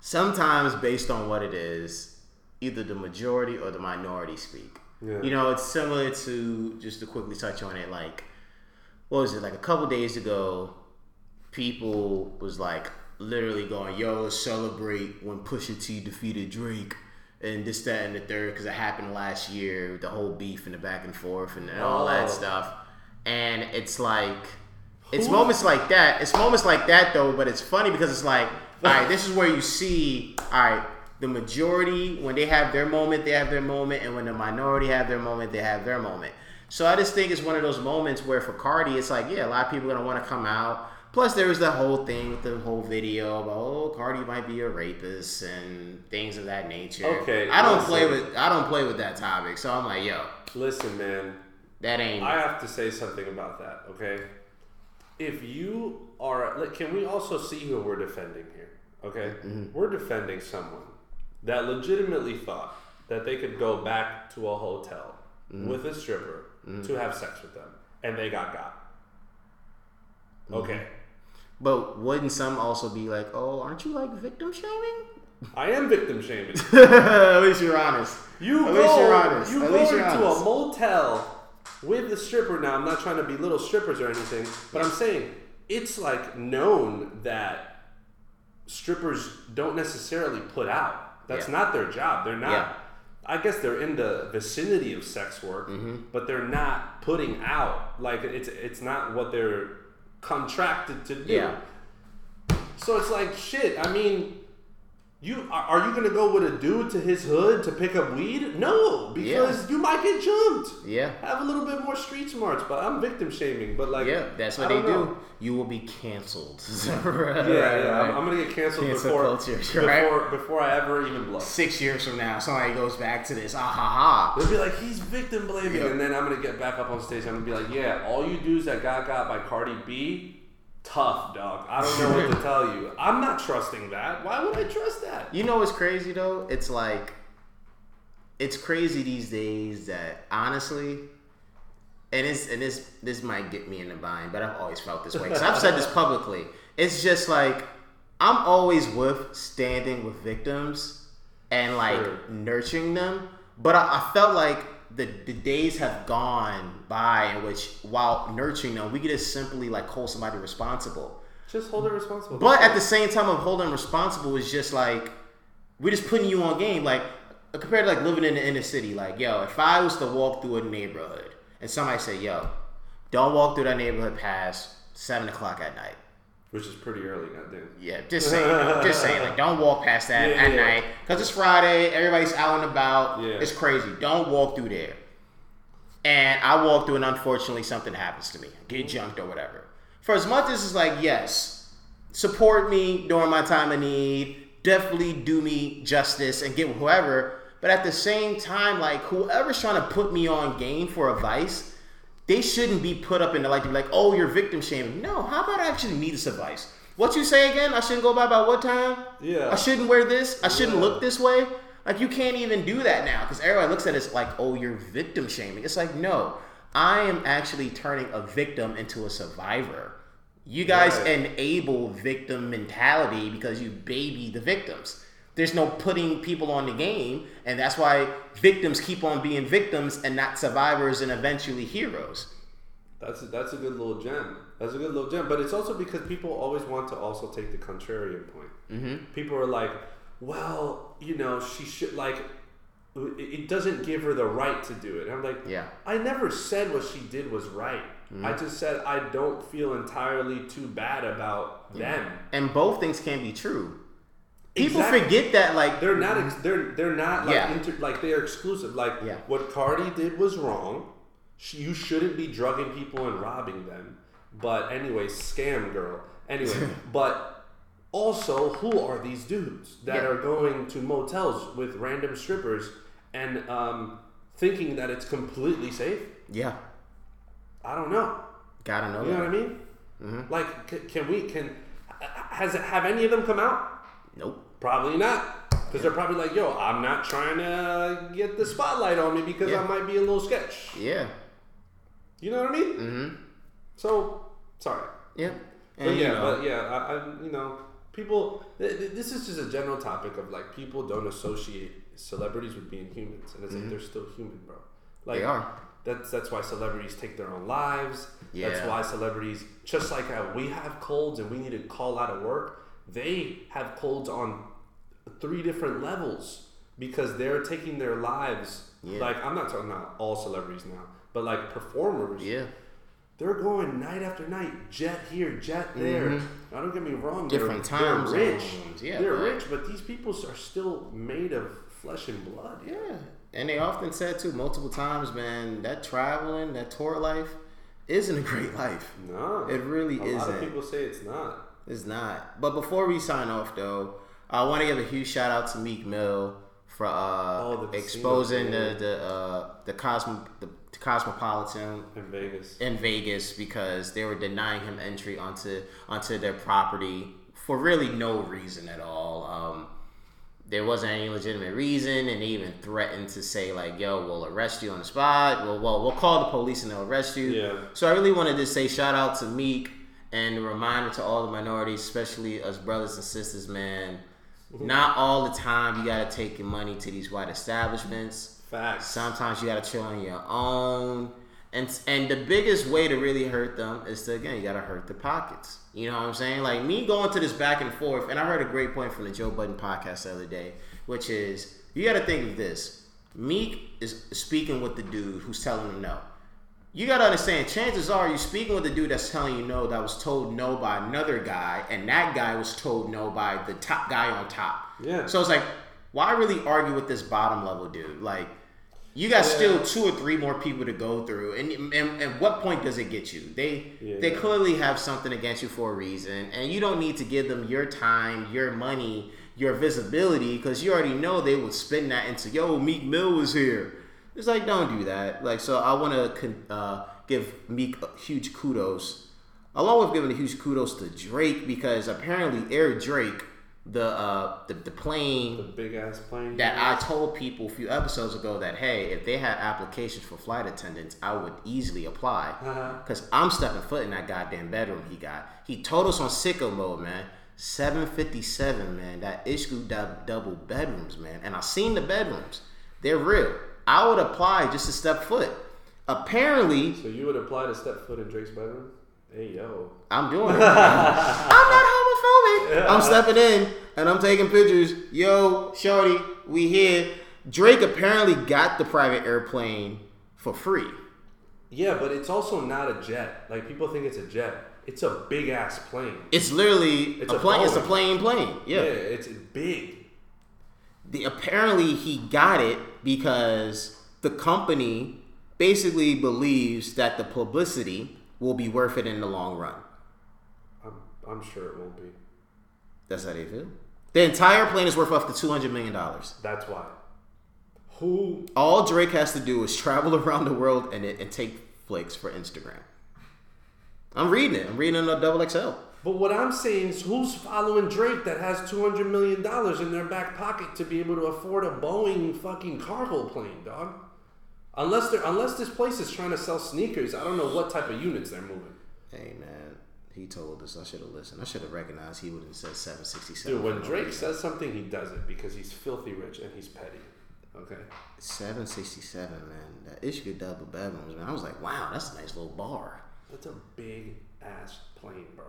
sometimes based on what it is. Either the majority or the minority speak. Yeah. You know, it's similar to, just to quickly touch on it, like, what was it, like a couple days ago, people was like literally going, yo, celebrate when Pusha T defeated Drake and this, that, and the third, because it happened last year, the whole beef and the back and forth and, and all oh. that stuff. And it's like, it's Ooh. moments like that, it's moments like that though, but it's funny because it's like, all right, this is where you see, all right, the majority, when they have their moment, they have their moment. And when the minority have their moment, they have their moment. So I just think it's one of those moments where for Cardi, it's like, yeah, a lot of people are going to want to come out. Plus, there was the whole thing with the whole video about, oh, Cardi might be a rapist and things of that nature. Okay. I don't listen. play with I don't play with that topic. So I'm like, yo. Listen, man. That ain't. I have to say something about that, okay? If you are, like, can we also see who we're defending here, okay? Mm-hmm. We're defending someone that legitimately thought that they could go back to a hotel mm-hmm. with a stripper mm-hmm. to have sex with them. And they got got. Okay. Mm-hmm. But wouldn't some also be like, oh, aren't you like victim shaming? I am victim shaming. At least you're honest. You At go, least you're honest. You At go least you're into honest. a motel with the stripper. Now, I'm not trying to belittle strippers or anything, but I'm saying it's like known that strippers don't necessarily put out. That's yeah. not their job. They're not. Yeah. I guess they're in the vicinity of sex work, mm-hmm. but they're not putting out. Like it's it's not what they're contracted to do. Yeah. So it's like shit. I mean, You are, are you gonna go with a dude to his hood to pick up weed? No, because yeah. you might get jumped. Yeah, have a little bit more street smarts. But I'm victim shaming. But like, yeah, that's what I they do. Know. You will be canceled. right, yeah, right, yeah. Right. I'm, I'm gonna get canceled Cancel before, culture, right? before before I ever even blow. Six years from now, somebody goes back to this. Ah ha ha. They'll be like, he's victim blaming, yep. and then I'm gonna get back up on stage. I'm gonna be like, yeah, all you dudes that got got by Cardi B. Tough, dog. I don't know what to tell you. I'm not trusting that. Why would I trust that? You know what's crazy, though? It's like, it's crazy these days that, honestly, and it's and this this might get me in the bind, but I've always felt this way. So I've said this publicly. It's just like, I'm always with standing with victims and, like, sure. nurturing them. But I, I felt like The, the days have gone by in which, while nurturing them, we could just simply like hold somebody responsible. Just hold them responsible. But at the same time of holding responsible is just like, we're just putting you on game. Like, compared to like living in the inner city, like, yo, if I was to walk through a neighborhood and somebody said, yo, don't walk through that neighborhood past seven o'clock at night. Which is pretty early, I think. Yeah, just saying, just saying, like, don't walk past that yeah, at yeah. night. Because it's Friday, everybody's out and about. Yeah. It's crazy. Don't walk through there. And I walk through, and unfortunately, something happens to me. Get jumped or whatever. For as much as it's like, yes, support me during my time of need. Definitely do me justice and get whoever. But at the same time, like, whoever's trying to put me on game for advice, they shouldn't be put up in the light to be like, oh, you're victim shaming. No, how about I actually need this advice? What you say again? I shouldn't go by by what time? Yeah. I shouldn't wear this. I shouldn't yeah. look this way. Like, you can't even do that now because everybody looks at it like, oh, you're victim shaming. It's like, no, I am actually turning a victim into a survivor. You guys right. enable victim mentality because you baby the victims. There's no putting people on the game, and that's why victims keep on being victims and not survivors and eventually heroes. That's a, that's a good little gem. That's a good little gem. But it's also because people always want to also take the contrarian point. Mm-hmm. People are like, well, you know, she should, like, it doesn't give her the right to do it. And I'm like, yeah. I never said what she did was right. Mm-hmm. I just said I don't feel entirely too bad about yeah. them. And both things can be true. People exactly. forget that, like, they're not ex- they're they're not like yeah. inter- like they're exclusive. Like yeah. what Cardi did was wrong. She, you shouldn't be drugging people and robbing them. But anyway, scam girl. Anyway, but also, who are these dudes that yeah. are going to motels with random strippers and um, thinking that it's completely safe? Yeah, I don't know. Gotta know. You that. know what I mean? Mm-hmm. Like, c- can we can has have any of them come out? Nope. Probably not. Because they're probably like, yo, I'm not trying to get the spotlight on me because yeah. I might be a little sketch. Yeah. You know what I mean? Mm-hmm. So, sorry. Yeah. And but yeah, you know. but yeah, I, I, you know, people, th- th- this is just a general topic of like, people don't associate celebrities with being humans. And it's mm-hmm. like, they're still human, bro. Like, they are. That's, that's why celebrities take their own lives. Yeah. That's why celebrities, just like how we have colds and we need to call out of work, they have colds on three different levels because they're taking their lives. Yeah. Like, I'm not talking about all celebrities now, but like performers. Yeah. They're going night after night, jet here, jet there. Mm-hmm. Now, don't get me wrong. Different they're, times. They're rich. Times. Yeah, they're right. rich, but these people are still made of flesh and blood. Yeah. And they often said, too, multiple times, man, that traveling, that tour life isn't a great life. No. It really isn't. A lot of people say it's not. It's not. But before we sign off, though, I want to give a huge shout out to Meek Mill for uh, oh, the exposing casino, the the uh, the, Cosmo, the the Cosmopolitan in Vegas. In Vegas, because they were denying him entry onto onto their property for really no reason at all. Um, there wasn't any legitimate reason, and they even threatened to say like, "Yo, we'll arrest you on the spot. We'll we'll, we'll call the police and they'll arrest you." Yeah. So I really wanted to say shout out to Meek. And a reminder to all the minorities, especially us brothers and sisters, man, mm-hmm. not all the time you got to take your money to these white establishments. Facts. Sometimes you got to chill on your own. And and the biggest way to really hurt them is to, again, you got to hurt their pockets. You know what I'm saying? Like, me going to this back and forth, and I heard a great point from the Joe Budden podcast the other day, which is, you got to think of this. Meek is speaking with the dude who's telling him no. You gotta understand, chances are you're speaking with a dude that's telling you no, that was told no by another guy, and that guy was told no by the top guy on top. Yeah. So it's like, why really argue with this bottom level dude? Like, you got yeah. still two or three more people to go through, and and at what point does it get you? They yeah. they clearly have something against you for a reason, and you don't need to give them your time, your money, your visibility, because you already know they would spin that into, yo, Meek Mill was here. It's like, don't do that. Like, so I want to uh, give Meek a huge kudos, along with giving a huge kudos to Drake, because apparently Air Drake, the uh, the, the plane, the big ass plane that I told people a few episodes ago that, hey, if they had applications for flight attendants, I would easily apply, because uh-huh. I'm stepping foot in that goddamn bedroom he got. He told us on sicko mode, man. seven fifty-seven, man. That Ishku double bedrooms, man. And I seen the bedrooms. They're real. I would apply just to step foot. Apparently. So you would apply to step foot in Drake's bedroom? Hey, yo. I'm doing it. I'm not homophobic. Yeah. I'm stepping in and I'm taking pictures. Yo, shorty, we here. Drake apparently got the private airplane for free. Yeah, but it's also not a jet. Like, people think it's a jet. It's a big ass plane. It's literally it's a, a plane. It's a plane plane. Yeah. Yeah, it's big. The, apparently he got it because the company basically believes that the publicity will be worth it in the long run. I'm, I'm sure it won't be. That's how they feel. The entire plane is worth up to two hundred million dollars. That's why. Who? All Drake has to do is travel around the world and, and take flicks for Instagram. I'm reading it. I'm reading it on double X L. But what I'm saying is, who's following Drake that has two hundred million dollars in their back pocket to be able to afford a Boeing fucking cargo plane, dog? Unless they're, unless this place is trying to sell sneakers, I don't know what type of units they're moving. Hey, man, he told us. I should have listened. I should have recognized he would have said seven sixty-seven. Dude, when Drake says something, he does it because he's filthy rich and he's petty. Okay. seven sixty-seven, man. That issue double bedrooms, man. I was like, wow, that's a nice little bar. That's a big ass plane, bro.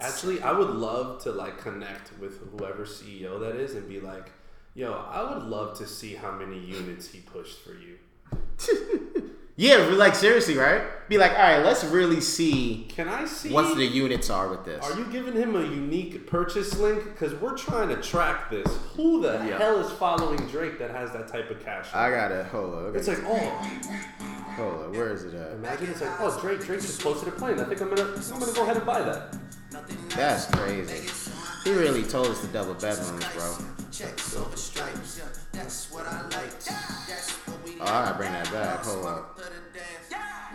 Actually, I would love to like connect with whoever C E O that is and be like, yo, I would love to see how many units he pushed for you. Yeah, like seriously, right? Be like, all right, let's really see. Can I see what the units are with this? Are you giving him a unique purchase link? Because we're trying to track this. Who the yeah. hell is following Drake that has that type of cash? I got it. Hold on. It's like, oh. Hold on, where is it at? Imagine it's like, oh, Drake, Drake just posted a plane. I think I'm gonna, I'm gonna go ahead and buy that. That's crazy. He really told us the double bedrooms, bro. Oh, I gotta bring that back. Hold on.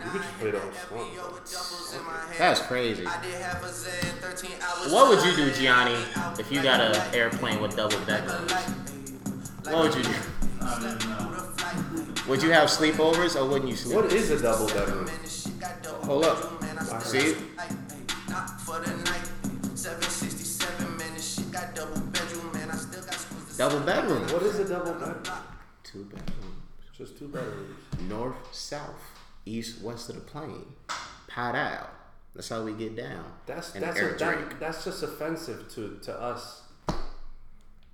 You could just play that one. That's crazy. What would you do, Gianni, if you got an airplane with double bedrooms? What would you do? I don't know. Would you have sleepovers or wouldn't you sleep? What is a double bedroom? Hold up. Wow. See? Double bedroom. What is a double bedroom? Two bedrooms. Just two bedrooms. North, south, east, west of the plane. Pot out. That's how we get down. That's and that's a, that, that's just offensive to, to us.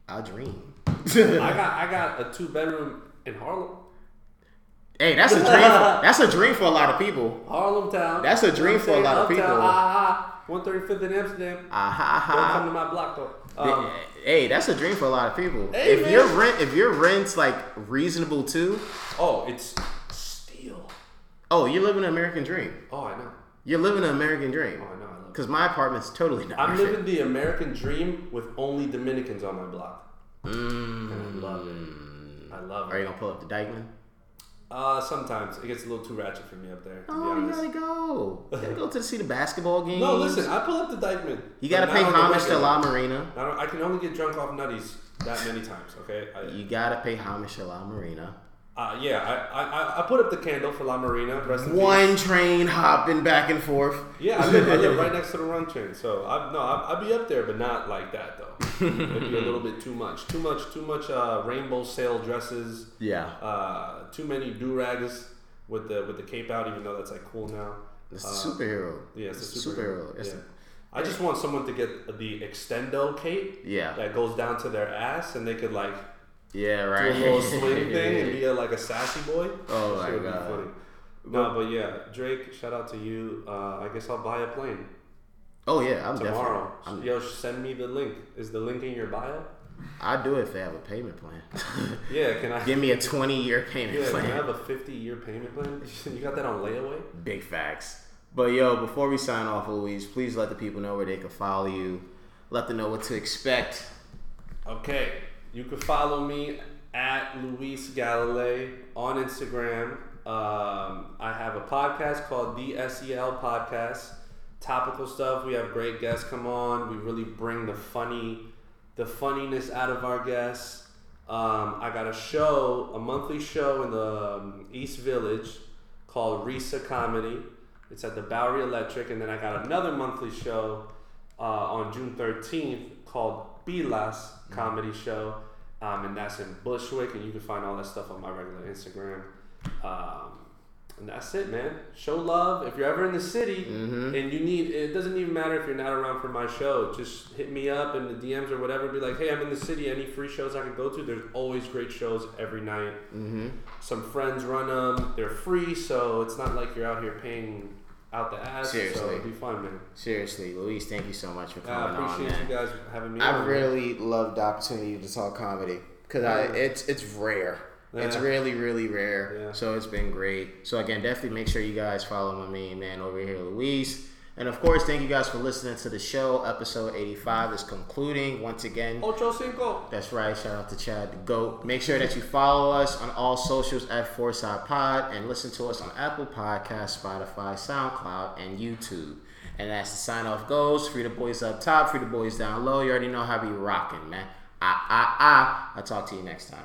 I dream. I got I got a two bedroom in Harlem. Hey, that's a dream. That's a dream for a lot of people. Harlem town. That's a dream for a lot of people. Ah, ah, one thirty-fifth in Amsterdam. Ah, ah, ah. Don't come to my block though. Um, hey, that's a dream for a lot of people. Hey, if man. your rent, if your rent's like reasonable too. Oh, it's steal. Oh, you're living an American dream. Oh, I know. You're living an American dream. Oh, I know. Because my apartment's totally not. I'm living the American dream with only Dominicans on my block. Mm. And I love it. I love it. Are you gonna pull up the Dykeman? Uh, sometimes it gets a little too ratchet for me up there. To oh, be you gotta go. You gotta go to see the basketball games. No, listen, I pull up the Dykeman. You gotta pay homage to La Marina. I, don't, I can only get drunk off nutties that many times. Okay. I, you gotta pay homage to La Marina. Uh, yeah, I, I, I put up the candle for La Marina. Rest in One peace. Train hopping back and forth. Yeah, I live, I live right next to the run train, so I no, I'd be up there, but not like that though. It'd be a little bit too much, too much, too much. Uh, rainbow sail dresses. Yeah. Uh, too many do-rags with the with the cape out, even though that's like cool now. It's uh, a superhero. Yeah, it's, it's a superhero. superhero. It's yeah. a- I just want someone to get the extendo cape. Yeah. That goes down to their ass, and they could like. Yeah, right. Do a little swing thing and be a, like a sassy boy. Oh my god. No, but yeah, Drake, shout out to you. Uh, I guess I'll buy a plane. Oh yeah, I'm tomorrow. I'm, Yo, send me the link. Is the link in your bio? I do it if they have a payment plan. Yeah, can I give me a twenty-year payment yeah, plan? Can I have a fifty-year payment plan? You got that on layaway? Big facts. But yo, before we sign off, Luis, please let the people know where they can follow you. Let them know what to expect. Okay, you can follow me at Luis Galilei on Instagram. Um, I have a podcast called the S E L Podcast. Topical stuff. We have great guests come on. We really bring the funny, the funniness out of our guests. Um, I got a show, a monthly show in the um, East Village called Risa Comedy. It's at the Bowery Electric, and then I got another monthly show uh, on June thirteenth called Pilas Comedy Show, um, and that's in Bushwick. And you can find all that stuff on my regular Instagram. Um, and that's it, man. Show love. If you're ever in the city mm-hmm. and you need, it doesn't even matter if you're not around for my show. Just hit me up in the D Ms or whatever. Be like, hey, I'm in the city. Any free shows I can go to? There's always great shows every night. Mm-hmm. Some friends run them. They're free, so it's not like you're out here paying out the ass. Seriously. So it'd be fun, man. Seriously, Luis, thank you so much for coming on. I appreciate on, you guys having me. I on, really man. loved the opportunity to talk comedy because yeah. I it's it's rare. Yeah. It's really, really rare. Yeah. So it's been great. So again, definitely make sure you guys follow my main man over here, Luis. And of course, thank you guys for listening to the show. Episode eighty-five is concluding once again. Ocho Cinco. That's right. Shout out to Chad the GOAT. Make sure that you follow us on all socials at four side pod and listen to us on Apple Podcasts, Spotify, SoundCloud, and YouTube. And as the sign off goes, free the boys up top, free the boys down low. You already know how we rocking, man. Ah, ah, ah. I'll talk to you next time.